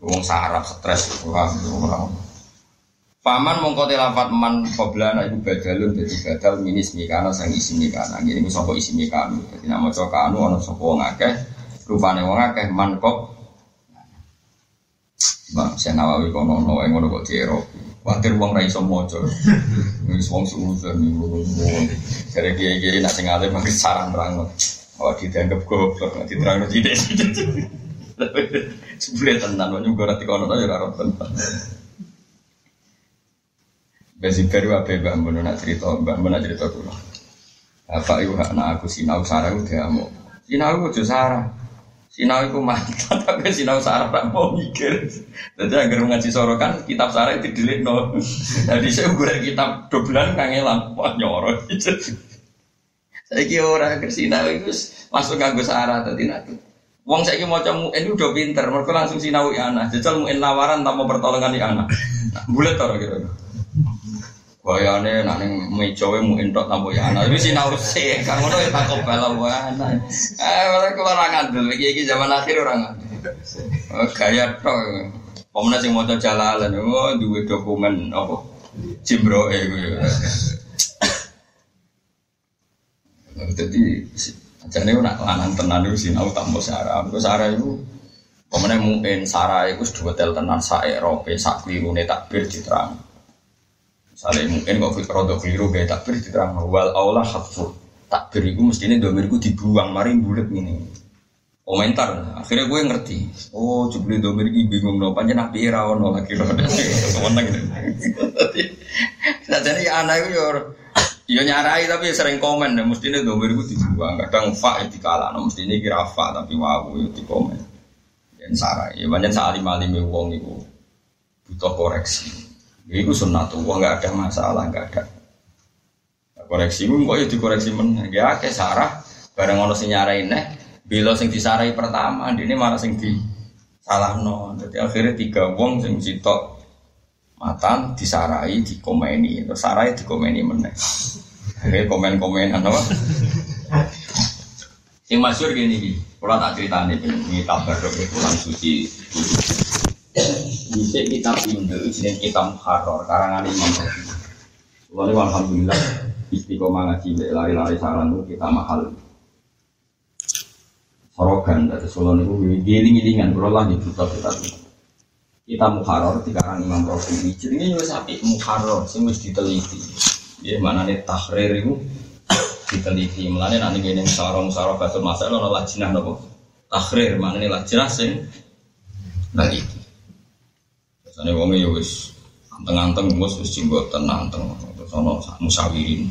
wong sarap stres orang. Paman mongko telafat man qoblana iku badalun dadi badal minis mikana sang isine kana. Ngene iso kok isine kana. Dadi nek maca kana ana sapa wong akeh, rupane wong akeh man kok. Bang senawawi kono-kono wae ngono kok diero. Watir wong ra iso maca. Wis wong suwun ngono. Jare kiye-kiye nak sing alim mesti sarang nerangno. Awak dianggep goblok nek diterangno sithik. Sebuletan nang nyukur ati kono ta ya ora roben. Basibar itu apa Mbak Mbak nak cerita, Mbak Mbak nak cerita dulu. Bapak itu anak aku sinau sarah itu dia mau. Sinau itu juga sarah. Sinau itu mantap, tapi sinau sarah tak mau mikir. Jadi agar mengaji sorokan, kitab sarah itu didelit no. Jadi saya ukuran kitab dobelan kangelan, wah nyorot. Saya kira orang sinau itu langsung nganggo sarah tadi nak. Wong saya mau cemu, ini udah pinter, mereka langsung sinawi anak. Jajal mungkin lawaran tanpa pertolongan di anak. Nah, bulat orang kira-kira. Bayarnya nak neng mecawe mungkin tak tanpa anak. Tapi sinawi sih, kamu tuh tak kepala anak. Orang keluar ngandel, begini zaman akhir orang. Gaya toh, pemenang sih mau cemu jalalan, oh duit dokumen apa, cimbro ego. Jadi jadi nak lanan tenan itu sinau tak mau sarah. Kau sarah itu, pemenang mungkin sarah itu dua tel tenan saya rope sakli rune takbir diterang. Misalnya mungkin kau fikir rodo keliru gaya takbir diterang. Wal Allah hafur takbir itu mestinya domirku dibuang mari bulat ini. Komentar. Akhirnya gue ngerti. Oh, cubli domirku bingung no panjang api rawon no lagi rodo. Semenang itu. Jadi anak itu ya nyarai tapi sering komen, dan mestinya domir itu dibuang. Kadang fa itu dikalah, mestinya kira fa tapi wawu itu dikomen. Dan sarai, ya banyak salim-alim wong itu butuh koreksi. Itu sunat wong nggak ada masalah, nggak ada. Nah, koreksi wong kok ya dikoreksi men. Ya kayak sarah, bareng ono sing nyarai neh, bila sing disarai pertama, dene malah sing disalahno. Jadi akhirnya tiga wong sing sitok matan disarai dikomeni, terus sarai dikomeni meneh. Heh komen-komenan apa? Sing masyhur gini iki, kula tak critani iki tabarruk Quran suci. Dhisik kitab Injil jeneng kitab Muharrar karangan Imam Nawawi. Kula niku alhamdulillah istiqomah ngaji lari-lari saran niku kita mahal. Sorogan dari Solo niku giling-gilingan kula lah dibuka kitab. Kita Muharrar dikarang Imam Rafi'i. Jenenge wis apik Muharrar sing wis diteliti. Ya manane tahrir iku diteliti. Mulane nek ngene sarong-sarong batur masak ana lajinah napa? Tahrir manane lajinah sing naliki. Biasane wong ya wis anteng-anteng wis jenggot tenang tenang terus ana musawirin.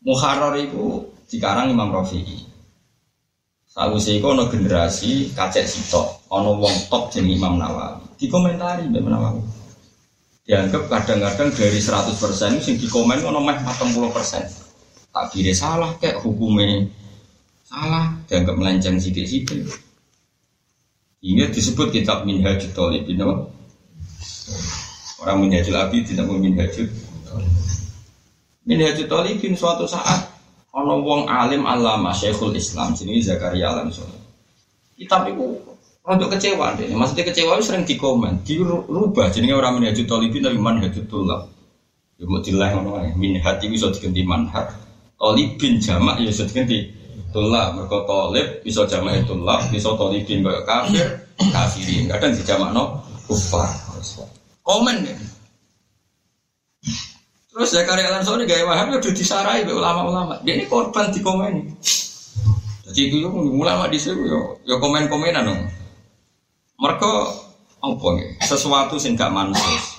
Muharrar iku dikarang Imam Rafi'i. Sawise iku ana generasi kacek sitok, ana wong top jeneng Imam Nawawi. Dikomentari mbek menawa. Dianggap kadang-kadang dari 100% sing dikomen ana meh 40%. Takdire salah kek hukume salah, dianggap melenceng sithik-sithik. Ini disebut kitab Minhajut Thalibin apa? Orang Minhajul Abidin apa Minhajut? Minhajut Thalibin suatu saat ana wong alim alama Syekhul Islam jenenge Zakaria Al-Ansari. Kitab iku rodok kecewa deh. Maksudnya kecewa itu sering dikomen, dirubah jenenge ora Minhajut Thalibin tapi Manhajut Thalab. Ya mok dilah ngono ae. Minhaj iku iso diganti manhaj. Thalibin jamak ya iso diganti thalab. Mergo thalib iso jamak thalab, iso thalibin kaya kafir, kafirin. Kadang dijamakno kufar. Komen deh. Terus Zakaria Al-Ansari gaya waham itu disarai oleh ulama-ulama. Dia ini korban dikomeni. Jadi itu ulama di sini yo komen-komenan dong. Mereka apa nggih? Sesuatu sing gak mansus.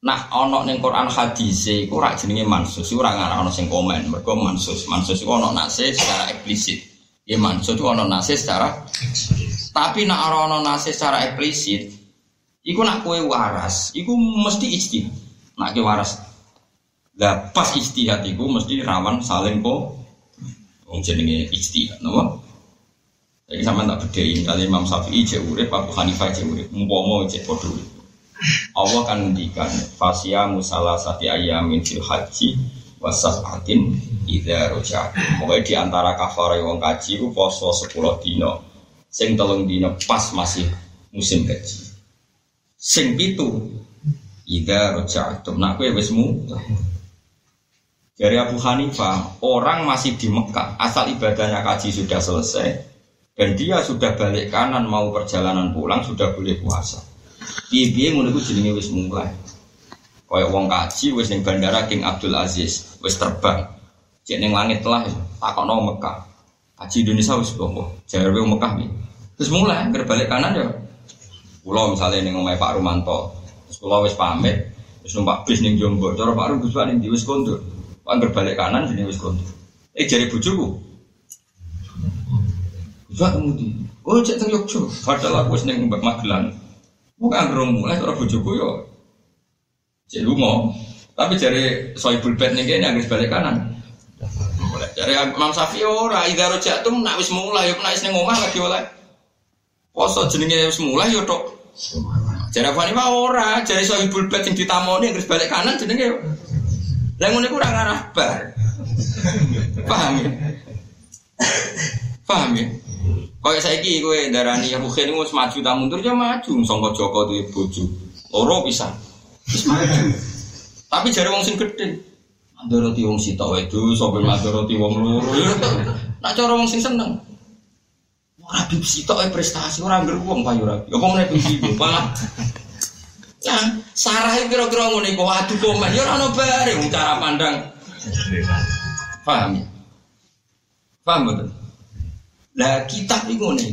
Nah ana ning Quran hadise iku ora jenenge mansus, iku ora ana sing komen. Mereka mansus, mansus iku ana nase secara eksplisit. Ya mansus iku ana nase secara eksplisit. Tapi nek ora ana nase secara eksplisit, iku nek kowe waras, iku mesti ijtihad. Nak waras, lah pas ijtihad iku mesti rawan saling kok. Wong jenenge ijtihad, napa? Saiki sampean tak bedheki kali Imam Syafi'i jek urip, Abu Hanifah jek urip, umpama jek padha. Allah kan ngendikan, "Fasya musalasati ayyamin fil haji wa sab'atin idza raja." Pokoke di antara kafare wong haji ku poso 10 dina. Sing 3 dina pas masih musim haji. Sing 7 ida roja'atum, nak kue wismu. Dari Abu Hanifah, orang masih di Mekah, asal ibadahnya kaji sudah selesai, dan dia sudah balik kanan mau perjalanan pulang, sudah boleh puasa. Piye-piye ngono iku jenenge wis mulai. Kaya wong kaji wis ning bandara King Abdul Aziz, wis terbang. Cek ning langit telah takokno Mekah. Kaji Indonesia wis opo? Jare wong Mekah iki. Wis mulai ger balik kanan ya. Kula misale ning omahe Pak Rumanto. Kula wis pamit, Terus numpak bis yang Jombor, cara Pak Rum Gusman yang diwis kontur, angker balik kanan jadi wis kontur. Jari bujuku. Gusman kemudi, cek teng Yogyo, padahal aku wis ning Magelang. Wong angger mulai cara bujuku yo. Cek lunga, tapi jari Soibul Bet ning kene angger balik kanan. Jari Imam Syafi'i ora idza rajatum nak wis mulai yo nek wis ning omah lagi oleh. Poso jenenge wis mulai yo tok. Jare Fani mah ora, jare Sohibul Bet sing ditamoni terus balik kanan jenenge. Lah ngene ku ora ngarah bar. Paham ya? Paham ya? Kowe saiki kowe ndarani ya mungkin wis maju ta mundur ya maju sangka Joko duwe bojo. Loro pisan. Wis maju. Tapi jare wong sing gedhe, mandoro ti wong sitok wae do sampe mandoro ti wong loro. Nak cara wong sing seneng. Rabi sitok prestasi ora anggere wong payu rabi. Apa meneh piye malah. Ya, sarahe kira-kira ngene kok adu komen ya ora ono bare cara pandang. Paham ya? Paham betul. Lah kitab iki ngene.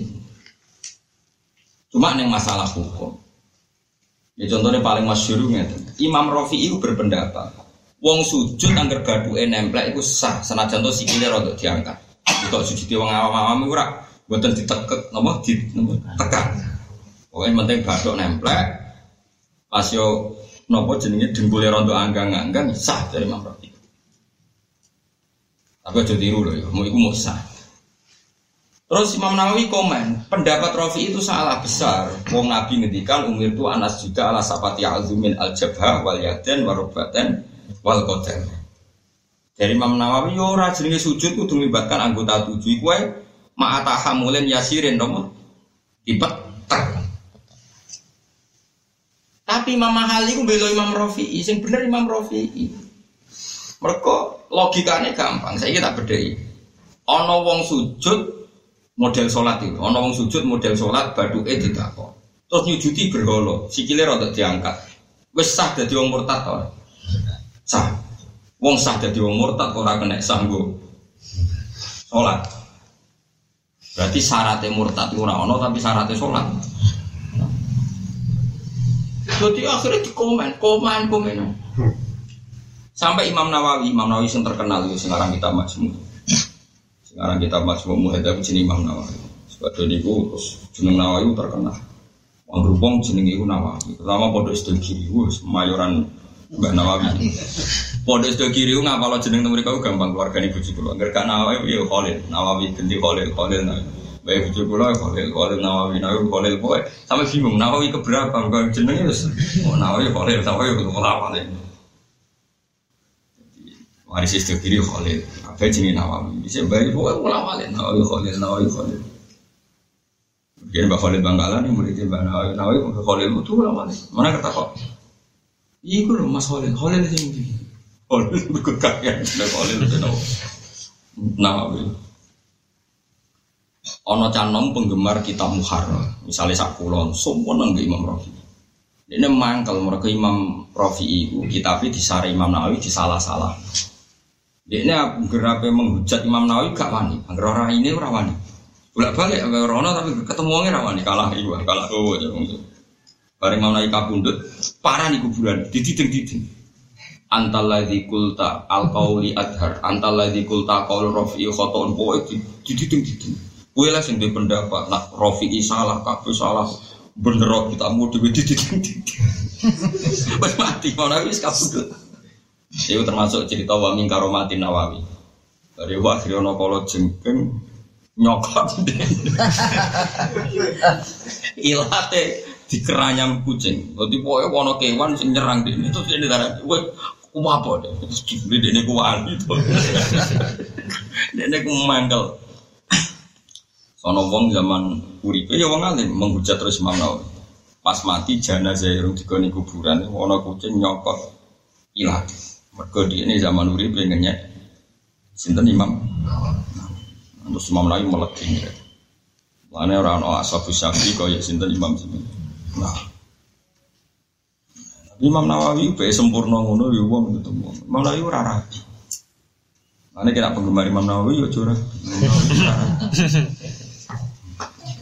Cuma ning masalah hukum. Ya contohnya paling masyhur ngeten. Imam Rafi'i iku berpendapat, wong sujud anggere gathuke nemplek iku sah senajan to sikile ora nduk diangkat. Kok sujud wong awam-awam iku ora buatan ditekek, nama ditekan. Pokoknya penting batok nemplek. Pas yo nopo jenenge dembule rondo anggang-anggang sah dari Imam Rafi'i. Tapi aja tiru lho ya, iku mung sah. Terus Imam Nawawi komen, pendapat Rafi'i itu salah besar. Wong Nabi ngendikan umir tu anas juga ala sapati azumin al-jabha wal yaden warubatan wal qadam. Dari Imam Nawawi yo ora jenenge sujud kudu melibatkan anggota tujuh kuwi. Ma'ata hamulen yasirin nomor dipetek. Tapi Imam Mahali ku belo Imam Rafi'i, sing bener Imam Rafi'i. Mergo logikane gampang, saiki tak bedheki. Ana wong sujud model salat iki, ana wong sujud model salat bathuke ditakok. Terus nyujuti berhala, sikile rada diangkat. Wis sah dadi wong murtad ta ora? Sah. Wong sah dadi wong murtad ora kena sah nggo salat. Berarti syaratnya murtad ora ono tapi syaratnya sholat. Jadi akhirnya dikomen. Sampai Imam Nawawi yang terkenal itu sekarang kita majmu. Sekarang kita majmu muhadzab jeneng Imam Nawawi. Sebab niku jeneng Nawawi terkenal. Wong rupung jenenge iku Nawawi. Pertama pondok Isdul Kiri wis mayoran Mbah Nawawi. Pondok Isdul Kiri ku ngapalo jeneng mereka ku gampang keluargane bojo kula. Angger gak Nawawi ya Khalil, Nawawi ganti Khalil. Bae bojo kula Khalil Nawawi Khalil kowe. Sampe bingung Nawawi keberapa kok jenenge wis Nawawi Khalil sampe kudu ngelawani. Waris Isdul Kiri Khalil, ape jenenge Nawawi. Bisa bae kowe ngelawani Nawawi Khalil. Mungkin Mbah Khalil Bangkalan iki murid Mbah Nawawi Khalil itu ngelawani. Mana ketakok? Iku lho Mas Khalil sing iki. Khalil kekayan nek Khalil tenan. Nawawi. Ana canom penggemar kitab Muharrar, misale sak kulon sumpun nang Imam Rafi'i. Dene mangkel mergo Imam Rafi'i iku kitabe disare Imam Nawawi disalah-salah. Dene gerape menghujat Imam Nawawi gak wani, angger ora ini ora wani. Bolak-balik angger ana tapi ketemu wonge ra wani, kalah kowe. Bareng mau naik kapundut, parah di kuburan, dititeng. Antaladhi kulta al-qawli adhar, antaladhi kulta qawl Rafi'i khotoon poe, dititeng. Kue lah sing pendapat, nak Rafi'i salah, kabeh salah, benerok kita mau dewe dititeng. Wis mati, mau naik kapundut. Iku termasuk cerita wa min karomatin Nawawi. Dari akhire ana kala jengking nyokot. Ilate dikeranyam kucing. Dadi pokoke ana kewan sing nyerang dene terus dene darah. Ku apa dene? Dene dene ku wani to. Dene ku mangkel. Ana wong zaman uripe ya wong alim menghujat terus mangkel. Pas mati jenazah irung digone kuburan ana kucing nyokot ilat. Mergo dene zaman uripe ngenyek sinten Imam. Terus Imam Nawawi meleki. Lane ora ana ashabu syafi'i kaya sinten Imam sinten. Nah. Imam Nawawi bae sempurna ngono ya wong ketemu. Imam Nawawi ora rapi. Mane kira penggemar Imam Nawawi ya ora.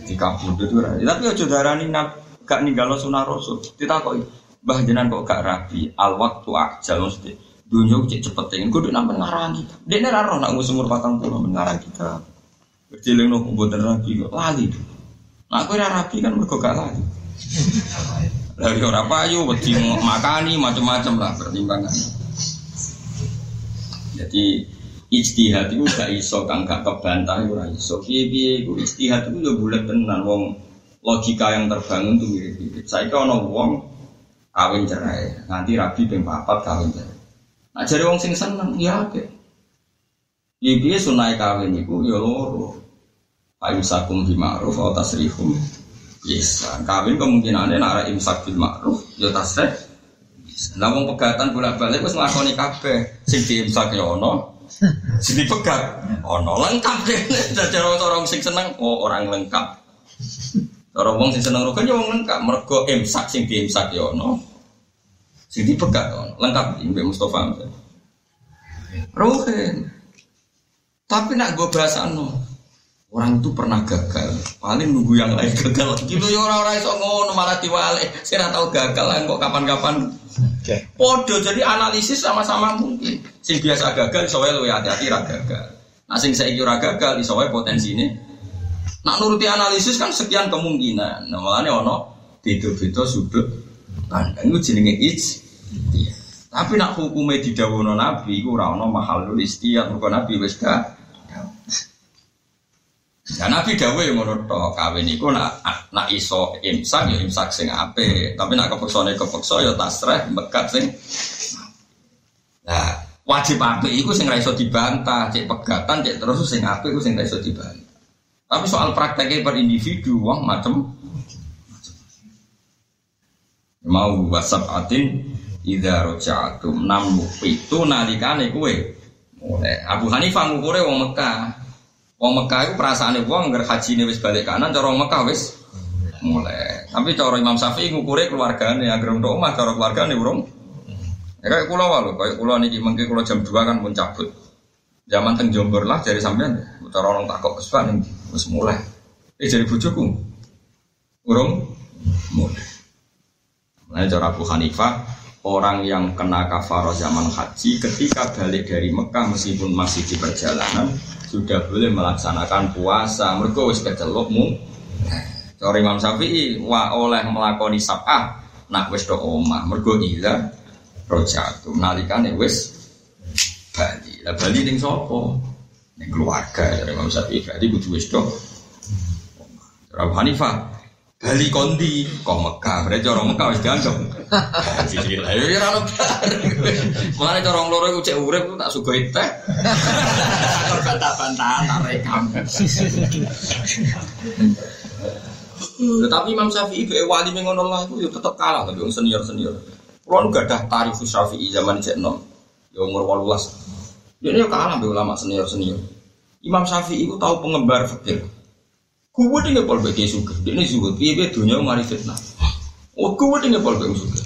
Dikapundhut ora. Tapi aja darani gak ninggalo sunah rasul. Ditakoki, Bah jenengan kok gak rapi. Al waktu ajal mesti dunia cek cepetin. Kudu nampen ngarang kita. Dekne ra roh nak umur 40 ngarang kita. Berjelengno mboten rapi kok lali. Nak kowe ra rapi kan mergo gak lali. Lah yo ora payu wedi makani macam-macam lah pertimbangan. Jadi ijtihad itu gak iso kang gak kebantah ora iso. Piye-piye iku ijtihad itu yo bulet tenan wong logika yang terbangun itu mirip-mirip. Saiki ana wong kawin cerai, nanti rabi ping 4 kawin cerai. Nah jare wong sing seneng ya akeh. Iki piye sunai kawin iku ya loro. Ayusakum bil ma'ruf wa tasrihum. Yes, kawin kemungkinane nek arek imsak bil ma'ruf ya tasrih. Lah wong pegatan bolak-balik wis nglakoni kabeh. Sing diimsak ya ono, sing dipegat ono lengkap dene. Cara-cara sing seneng oh orang lengkap. Cara wong sing seneng rokan yo wong lengkap, mergo imsak sing diimsak ya ono. Sing dipegat ono, lengkap Mbak Mustofa. Rokan. Tapi nak gue bahasano, orang itu pernah gagal. Paling nunggu yang lain gagal. Gitu ya orang-orang iso ngono malah diwalek. Saya tahu gagal kok kapan-kapan. Podo jadi analisis sama-sama mungkin. Sing biasa gagal iso wae luwih hati-hati ra gagal. Nah sing saiki ora gagal iso wae potensine. Nak nuruti analisis kan sekian kemungkinan. Nah malane ono beda-beda sudut pandang iku jenenge ijtihad. Tapi nak hukumnya didawuhna Nabi iku ora ono mahalul istiyad mergo Nabi wis gak. Ya Nabi dawuh ngono tok, kawin iku nak iso imsak ya imsak sing apik, tapi nak kepeksane kepeksa ya tasreh mekat sing. Nah, wajib apik iku sing ra iso dibantah, cek pegatan cek terus sing apik iku sing ra iso dibantah. Tapi soal prakteknya per individu wong macem-macem. Mau wasabatin idza raja'tum namu itu nalikane kowe mulai Abu Hanifah ngukure wong Mekah. Wong Mekah iku perasaane wong ngger hajine wis balik kanan cara wong Mekah wis mulai. Tapi cara Imam Syafi'i ngukure keluargane anggere entuk omah cara keluargane urung. Ya kaya kula wae lho, kaya kula niki mengke kula jam 2 kan mun cabut. Zaman teng Jombor lah jare sampean cara orang takok kesbak ning wis mulai. Jare bojoku urung mulai. Mulai cara Abu Hanifah orang yang kena kafarah zaman haji ketika balik dari Mekah meskipun masih di perjalanan sudah boleh melaksanakan puasa mergo wis kecelukmu. Cara Imam Syafi'i wa oleh melakoni sab'ah nak wis tok omah mergo ila roja'tu nalikane wis bali. Lah bali ning sapa? Ning keluarga cara Imam Syafi'i berarti kudu wis tok. Cara Abu Hanifah bali kondi kok Mekah berarti cara Mekah wis dianggap cilik lha yo ora ono mare cara loro iku cek urip tak sugoi teh kok bantah-bantahan rekam tapi Imam Syafi'i dhek wali ngono lha iku yo tetep kalah lho senior-senior kula nu gadah tarikh Syafi'i zaman cek nom yo umur 18 yo nek kalah mbek ulama senior-senior Imam Syafi'i iku tau pengembar fikih kuwe dene polbeke sugih dene zuhud piye-piye donya mari fitnah oh kuwe dene polbeke sugih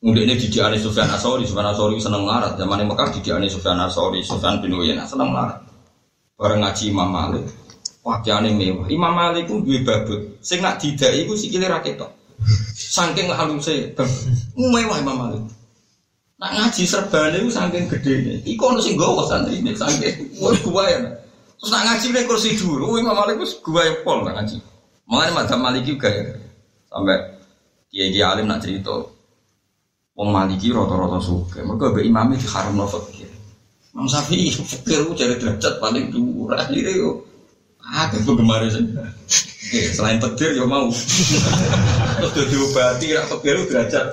mundene didikane Sufyan Asori seneng larat zamane Mekah didikane Sufyan Asori Sufyan bin Uyainah seneng larat bareng ngaji Imam Malik pakaiane mewah Imam Malik ku duwe babut sing nak didak iku sikile ra ketok saking haluse mewah Imam Malik nak ngaji serbane ku saking gedene iku ono sing nggawa santrine saking kuwe ya terus nak ngaji nih kursi dulu, Imam Malik terus gua yang pol nak ngaji. Mengenai Madam Malik juga ya, sampai dia alim nak cerita. Wong Maliki rotor-rotor suka, mereka be imam itu haram nafkir. Imam Syafi'i nafkir, cari derajat paling dua diri yo. Ah, aku gemar sih. Selain petir yo mau. Terus diobati, nafkir itu derajat.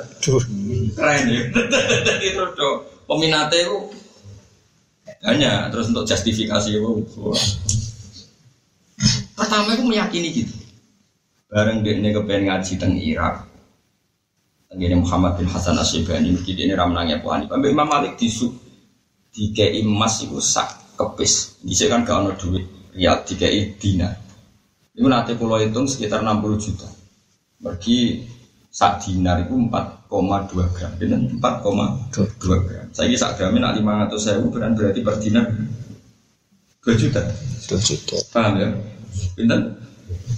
Keren ya. Tadi terus peminatnya yo. Hanya terus untuk justifikasi pertama aku meyakini gitu bareng dia kepengen ngaji teng Irak tengene Muhammad bin Hasan Asyibani gitu ini ramanangnya Abu Hanifah Mbak Imam Malik dikei emas itu sak kepis bisa kan gak ada duit rial dikei dinar itu nanti kalau hitung sekitar 60 juta bagi sak dinar itu 4,2 gram dengan 4,2 gram saya ini sak gramnya nak 500.000 berarti per dinar 2 juta paham ya? Pinten?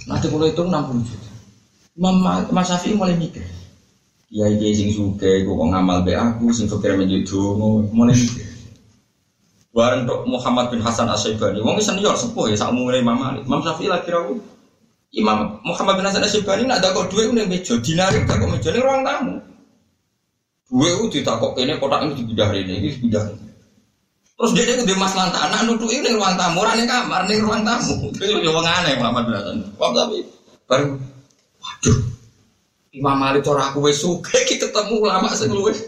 Nanti kalau hitung 60 juta Mas Syafi'i mulai mikir Ya iki sing suke iku wong amal be aku sing suke menjadi donga mone iki. Bareng tok Muhammad bin Hasan Asy-Syaibani wong senior sepuh ya sak umure Imam Malik. Imam Syafi'i lagi rawu. Imam Muhammad bin Hasan Asy-Syaibani nak takok dhuwit ning meja dinari takok meja ning ruang tamu. Dhuwit ku ditakok kene kotakne dipindah rene iki pindah. Terus dia ku Dimas lantaran anak nutuki ning ruang tamu ora ning kamar ning ruang tamu. Kuwi yo wong aneh Muhammad bin Hasan. Kok tapi bareng waduh Imam Malik cara aku wis sugih iki ketemu ulama sing luwih.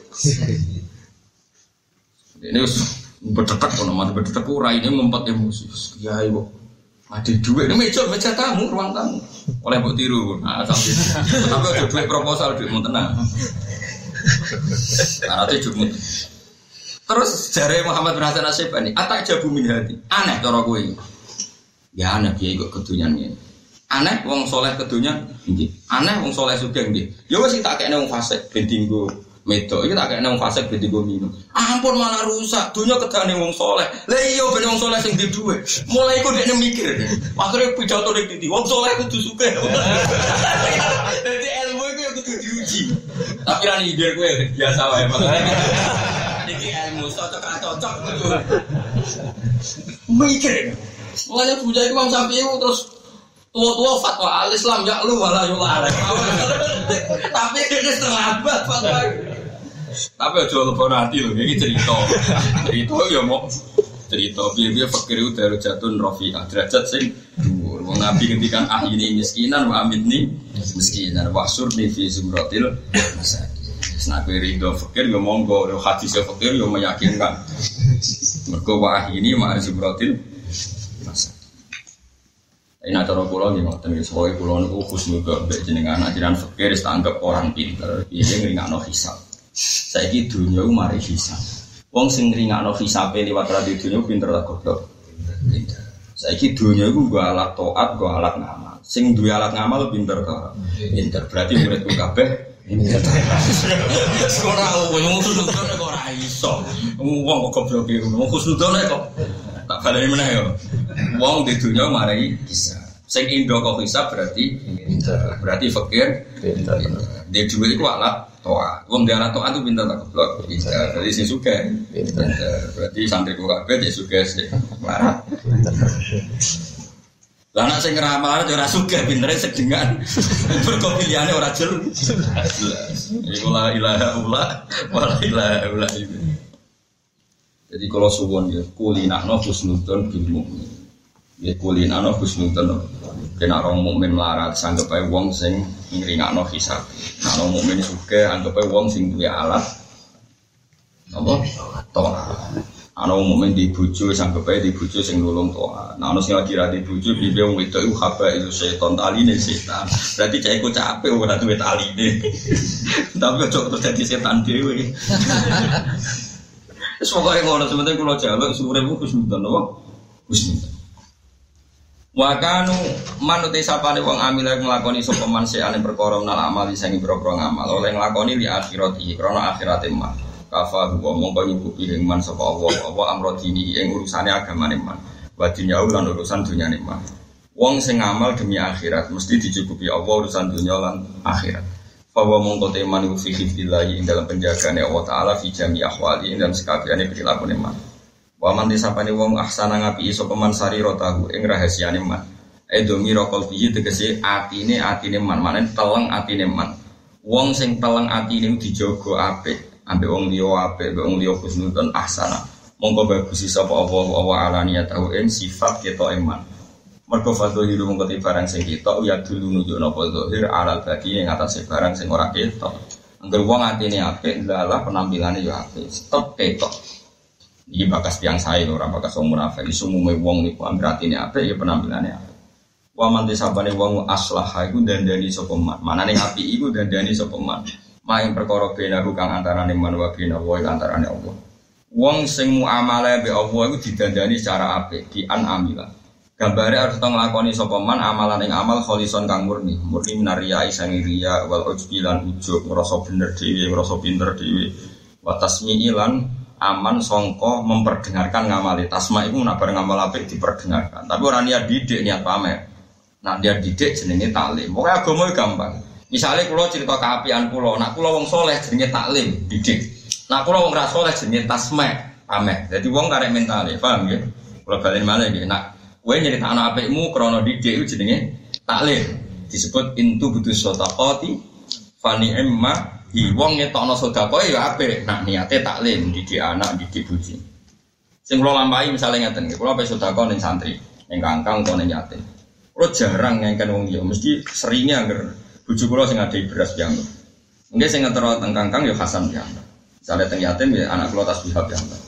Ini wis betetek ono mate betetek ora ini mempet emosi. Kiai kok ade dhuwit meja tamu ruang tamu. Oleh mbok tiru. Nah, tapi ojo dhuwit proposal dhuwitmu tenan. Arate dhuwitmu. Terus jare Muhammad bin Hasan Asy-Syaibani, atak jabu min hati. Aneh cara kowe. Ya aneh kiai kok kedunyan ngene. Aneh wong soleh kedunya, nggih. Aneh wong soleh sugih nggih. Ya wis tak kene wong fasik ben dinggo medok. Iki tak kene wong fasik ben dinggo minum. Ampun malah rusak dunya kedane wong soleh. Lah iya ben wong soleh sing duwe dhuwit. Mulai iku dekne mikir. Akhire pidato ning titi. Wong soleh kudu sugih. Dadi ilmu iku kudu diuji. Tapi ra ning ide kowe biasa wae makane. Iki ilmu cocok kudu. Mikir. Mulane budaya wong sampeyan iku terus tua-tua fatwa al-Islam ya lu wala yula arek. Tapi ini setengah abad fatwa. Tapi aja lupa hati lho, iki cerita. Cerita ya mau cerita piye-piye fakir udah jatun rafi'ah derajat sing dhuwur. Wong Nabi ngendikan ahli miskinan wa amidni miskinan wa surni fi zumratil masakin. Senapi rido fakir yo monggo yo hati se fakir yo meyakinkan. Mergo wa ini ma zumratil masakin. Ini acara pulau ni macam ni, soalnya pulau ni khusus juga berjenengan ajaran fakir, tanggap orang pinter, dia ngeringan no hisap. Saya gitu, dunia mari hisap. Wong sing ngeringan no hisap, lewat radio dunia pinter lah goblok. Saya gitu, dunia gua alat toat, gua alat ngamal. Sing dua alat ngamal pinter kah? Pinter berarti murid kabeh. Sekolah, wong khusus tu nak orang hisap. Wong kok goblok biru, wong khusus tu nak kok. Tak baleni meneh yo. Wong di dunya marai kisah. Sing indo kok kisah berarti pinter. Berarti fakir pinter. Di dunya iku alat toa. Wong di alat toa itu pinter tak goblok. Pinter. Jadi sing sugih pinter. Berarti santri kok kabeh sing sugih sing parah. Lah nek sing ramal ora sugih pintere sedengan. Berko pilihane ora jelas. Iku la ilaha illallah wa la ilaha illallah. Jadi kalau suwon ya kulinahno husnudon bil mukmin. Ya kulinahno husnudon. Kena orang mukmin melarat sanggep ae wong sing ngringakno hisab. Nek orang mukmin sugih anggap ae wong sing duwe alat. Apa? Toa. Ana wong mukmin di bojo sanggep ae di bojo sing nulung toa. Nek ana sing lagi ra di bojo piye wong wedok iku kabeh iso setan taline setan. Berarti cah iku capek ora duwe taline. Tapi ojo dadi setan dhewe. Semoga yang orang sebentar kalau jaluk seumurnya khusnudan Allah khusnudan. Wakanu manut esapane wong amil yang ngelakoni sopeman se'alim berkorom nal amal disangi berkorong amal oleh ngelakoni li akhirat ihi krono akhirat iman kafa huwa mongka nyukupi iman sopa Allah wa amrodini yang urusannya agama iman wa dunia ulan urusan dunia iman wong sing amal demi akhirat mesti dicukupi Allah urusan dunia ulan akhirat. Bahwa mengkotai manu fikirillahi dalam penjagaan Allah Taala fi jami ahwali dalam sekabiannya perilaku neman. Waman disapani wong ahsana ngapi iso pemansari rotahu ing rahasia neman. Edomi rokol biji tegese ati neman mana teleng ati neman. Wong sing teleng ati nem dijogo ape, ambe wong liyo ape, wong liyo khusnudan ahsana. Mongko bagusi sapa Allah alania tahu ing sifat kita iman. Mergo fadhil mungkati barang sing ketok ya dulu nunjukno zahir alal bagi ing atase barang sing ora ketok. Angger wong atine apik, lalah penampilane yo apik, tetep ketok. Iki bakas tiyang sae ora bakas wong munafik. Sumume wong niku angger atine apik ya penampilane apik. Wa man tisabane wong aslaha iku dandani sapa man. Manane apik iku dandani sapa man. Maing perkara bena kang antarane man wa bena wa antarane Allah. Wong sing muamalah be Allah iku didandani secara apik, dian amilah. Gambare harus nglakoni sapa man amalan ing amal kholison kang murni, murni minariyai sang riya wal ujbi lan ujub ngrasa bener dhewe, ngrasa pinter dhewe. Wa tasmi'i lan aman sangka memperdengarkan ngamali. Tasma iku menawa ngamal apik diperdengarkan. Tapi ora niat didik, niat pamer. Nah, niat didik jenenge talim. Pokoke agama gampang. Misalnya kulo cerita keapian kulo, nak kulo wong soleh jenenge taklim, didik. Nak kulo wong ra soleh jenenge tasmek, amek. Jadi wong karek mentale, paham nggih? Kulo balen malih nggih. Nak kowe nyritakno apikmu krana didik iku jenenge taklim. Disebut intu butuh sedaqati fa ni'ma. Hi wong ngetokno sedekah ya apik, nak niate taklim, didik anak, didik bojo. Sing kulo lampahi misalnya ngaten nggih, kulo ape sedekah ning santri, ning kangkang utawa ning yatim. Kulo jarang ngengken wong liya, mesti seringe angger bujuk kula sing ngadai beras dianggap nggih sing ngetero teng kangkang ya Hasan dianggap sale teng yatim ya anak kula tasbihah dianggap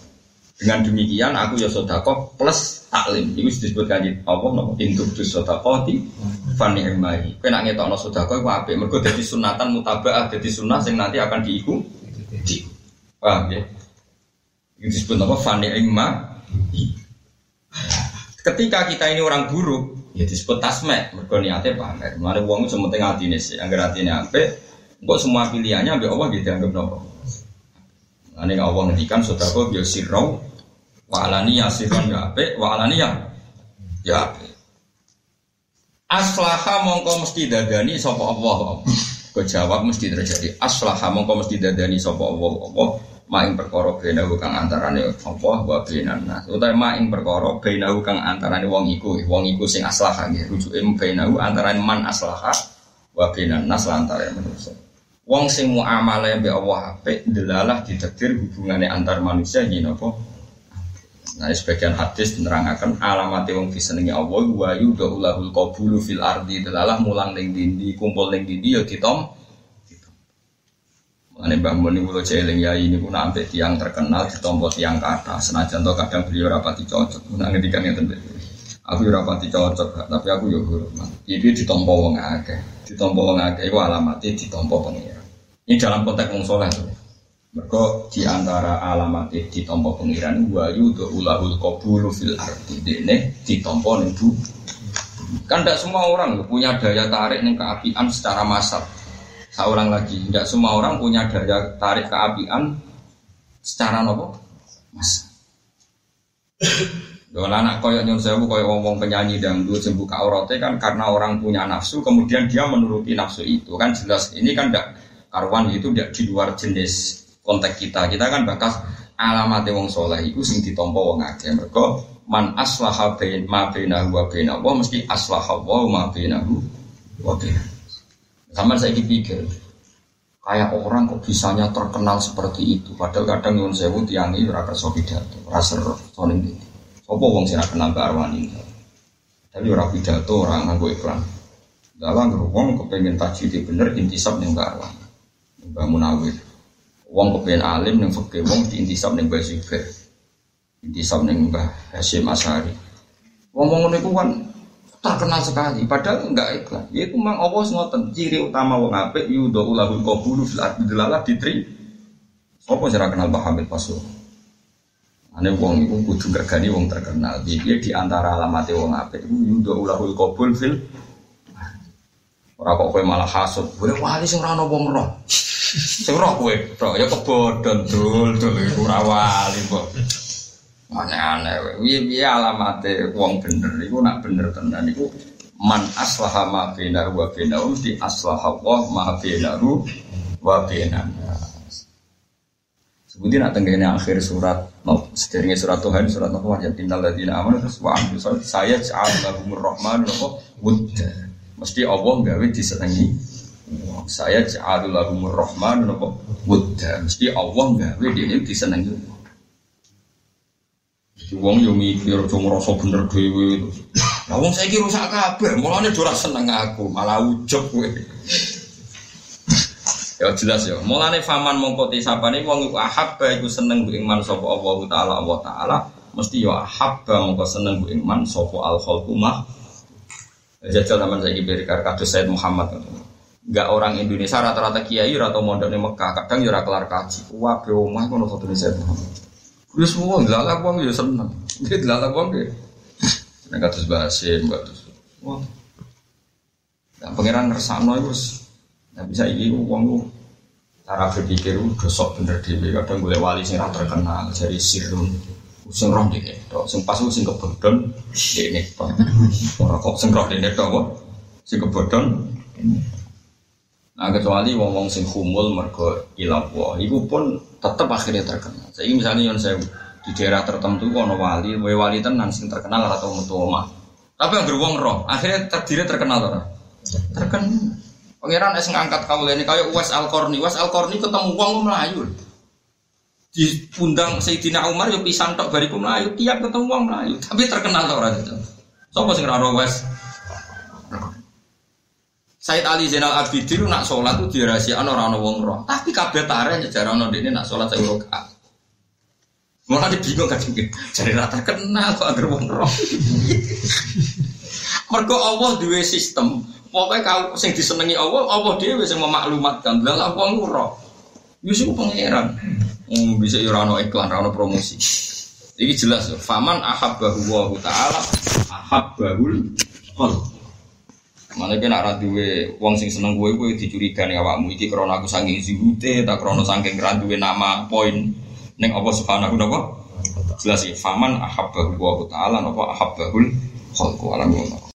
dengan demikian aku ya sedekah plus taklim iku disebut kanjeng Allah napa induk sedekahati fani imai kowe nek ngetokno sedekah iku apik mergo dadi sunatan mutabaah dadi sunah sing nanti akan diikuti paham nggih iku disebut napa fani imma ketika kita ini orang buruk ya disebut tasmek, mergo niate pamer. Mare wong iku sementing atine sik, anggar atine apik, engko semua pilihannya ambek Allah nggih dianggep napa. Lah nek Allah ngendikan sedekah yo sirau wa alaniyah sirron ya apik, wa alaniyah ya apik. Aslaha mongko mesti dadani sapa Allah. Kok jawab mesti terjadi. Aslaha mongko mesti dadani sapa Allah. Maing perkara benahu kang antarane apa wa benana utawa maing perkara benahu kang antarane wong iku sing aslaha nggih rujuke benahu antarane man aslaha wa benana antare manusia wong sing muamale mbek Allah apik delalah ditakdir hubungane antar manusia yen apa nah sebagian hadis nerangaken alamate wong disenengi Allah wa yudulul qabulu fil ardi delalah mulang ning dindi kumpul ning dindi ya ditom. Ane bangun ini pulau Celing ya ini pun ambil tiang terkenal di tombol tiang ke atas. Senajan toh kadang beliau rapati cocok. Nang ngedikan yang tembel. Aku rapati cocok, tapi aku yo hormat. Iki di tombol wong akeh. Di tombol wong akeh iku alamate di tombol pengira. Ini dalam konteks wong saleh. Mergo di antara alamate di tombol pengiran wa yudulul qabulu fil ardi dene di tombol ning bu. Kan ndak semua orang lho punya daya tarik ning keapian secara massal. Seorang lagi, tidak semua orang punya daya tarik keapian secara nopo, mas. Doa anak koyok nyuruh saya bu koyok ngomong penyanyi dangdut sembuka auratnya kan karena orang punya nafsu, kemudian dia menuruti nafsu itu kan jelas ini kan tidak karuan itu tidak di luar jenis konteks kita. Kita kan bakas alamat wong soleh itu sing ditompo wong akeh mergo man aslaha bain ma bainahu wa bainahu mesti aslaha wa ma bainahu wa bainahu. Sama saya pikir, kayak orang kok bisanya terkenal seperti itu. Padahal kadang nyuwun sewu tiyang iki ora kersa pidato, ora sero sono iki. Sopo wong sing kenal Mbak Arwani? Tapi ora pidato, ora nganggo iklan. Dalang wong kepengin tajwid bener intisab ning Mbak Arwani. Mbak Munawir. Wong kepengin alim ning fikih wong diintisab ning Mbak Sibir. Intisab ning Mbak Hasyim Asy'ari. Wong-wong niku kan terkenal sekali, padahal enggak ikhlas. Yaitu memang Allah ngoten ciri utama wong apik yudhulul qabulu fil ardi dalalah ditri. Apa cara kenal Pak Hamid Paso? Ane wong iku kudu gregani wong terkenal. Iki di antara alamate wong apik iku yudhulul qabul fil. Ora kok kowe malah hasud. Kowe wali sing ora ana apa meroh. Sing roh kowe, tok ya kebodhon dul-dul iku ora wali kok. Aneh-aneh, ini alamatnya orang bener, itu nak bener tenan itu man aslaha ma bina wa bina di aslaha Allah ma bina wa bina sebutnya nak tenggene akhir surat sederhana surat Tuhan, surat Tuhan yang tinggal dari aman terus wa'amdu saya ja'alahumur rahman wudda mesti Allah gawe disenengi saya ja'alahumur rahman wudda mesti Allah gawe ini disenengi. Wong yo mikir aja ngrasa bener dhewe lho. Lah wong saiki rusak kabeh, mulane ora seneng aku, malah ujug kowe. Ya jelas ya. Mulane faman mongko tisapane wong iku ahabba iku seneng ku iman sapa Allah taala mesti yo ahabba mongko seneng ku iman sapa al-khalqumah. Jajal zaman saiki berkar kados Said Muhammad. Enggak orang Indonesia rata-rata kiai ora tau mondhokne Mekah, kadang yo ora kelar kaji. Wabe omah ngono to dene Said Muhammad. Wis wong dalah wong yo seneng. Nek dalah wong ge. Nek kados bahasa kados. Wah. Lah pangeran ngersakno iku wis. Lah bisa iki wong ku cara berpikir dosok bener dhewe kadang golek wali sing ra terkenal jari sirun. Sing roh dhewe tok, sing pas sing kebodhon dhewe tok. Ora kok sing roh dhewe tok, sing kebodhon. Nah kecuali wong-wong sing khumul mergo ilang wa, iku pun tetep akhirnya terkenal. Saiki misalnya yang saya di daerah tertentu ana wali tenan sing terkenal atau metu omah. Tapi anggere wong roh, akhirnya terdiri terkenal ora. Terkenal. Pangeran es ngangkat kawulane kaya Uwais Al-Qarni ketemu wong Melayu. Dipundang Sayyidina Umar yo pisan tok bariku Melayu, tiap ketemu wong Melayu, tapi terkenal ora gitu. Sopo sing ora Uwais? Said Ali Zainal Abidin nak sholat tu dirahasiakan orang wong roh. Tapi kabeh tareh sejarah ono dene nak sholat sak rakaat. Malah dia bingung kadang jare ra terkenal kok anggere wong roh. Mergo Allah duwe sistem. Pokoke kalau sing disenengi Allah dhewe sing memaklumatkan. Lah wong roh. Yo sing pangeran. Bisa yo ra ono iklan, ra ono promosi. Iki jelas yo. Faman ahabbahu wa ta'ala ahabbahul qalb. Mana kena raduwe, wong sing seneng gue dicurigani awakmu iki krana aku saking zuhute, tak krana saking raduwe nama poin ning apa subhanahu napa? Jelas iki faman ahabbahu wa ta'ala napa ahabbahul khalqu alam.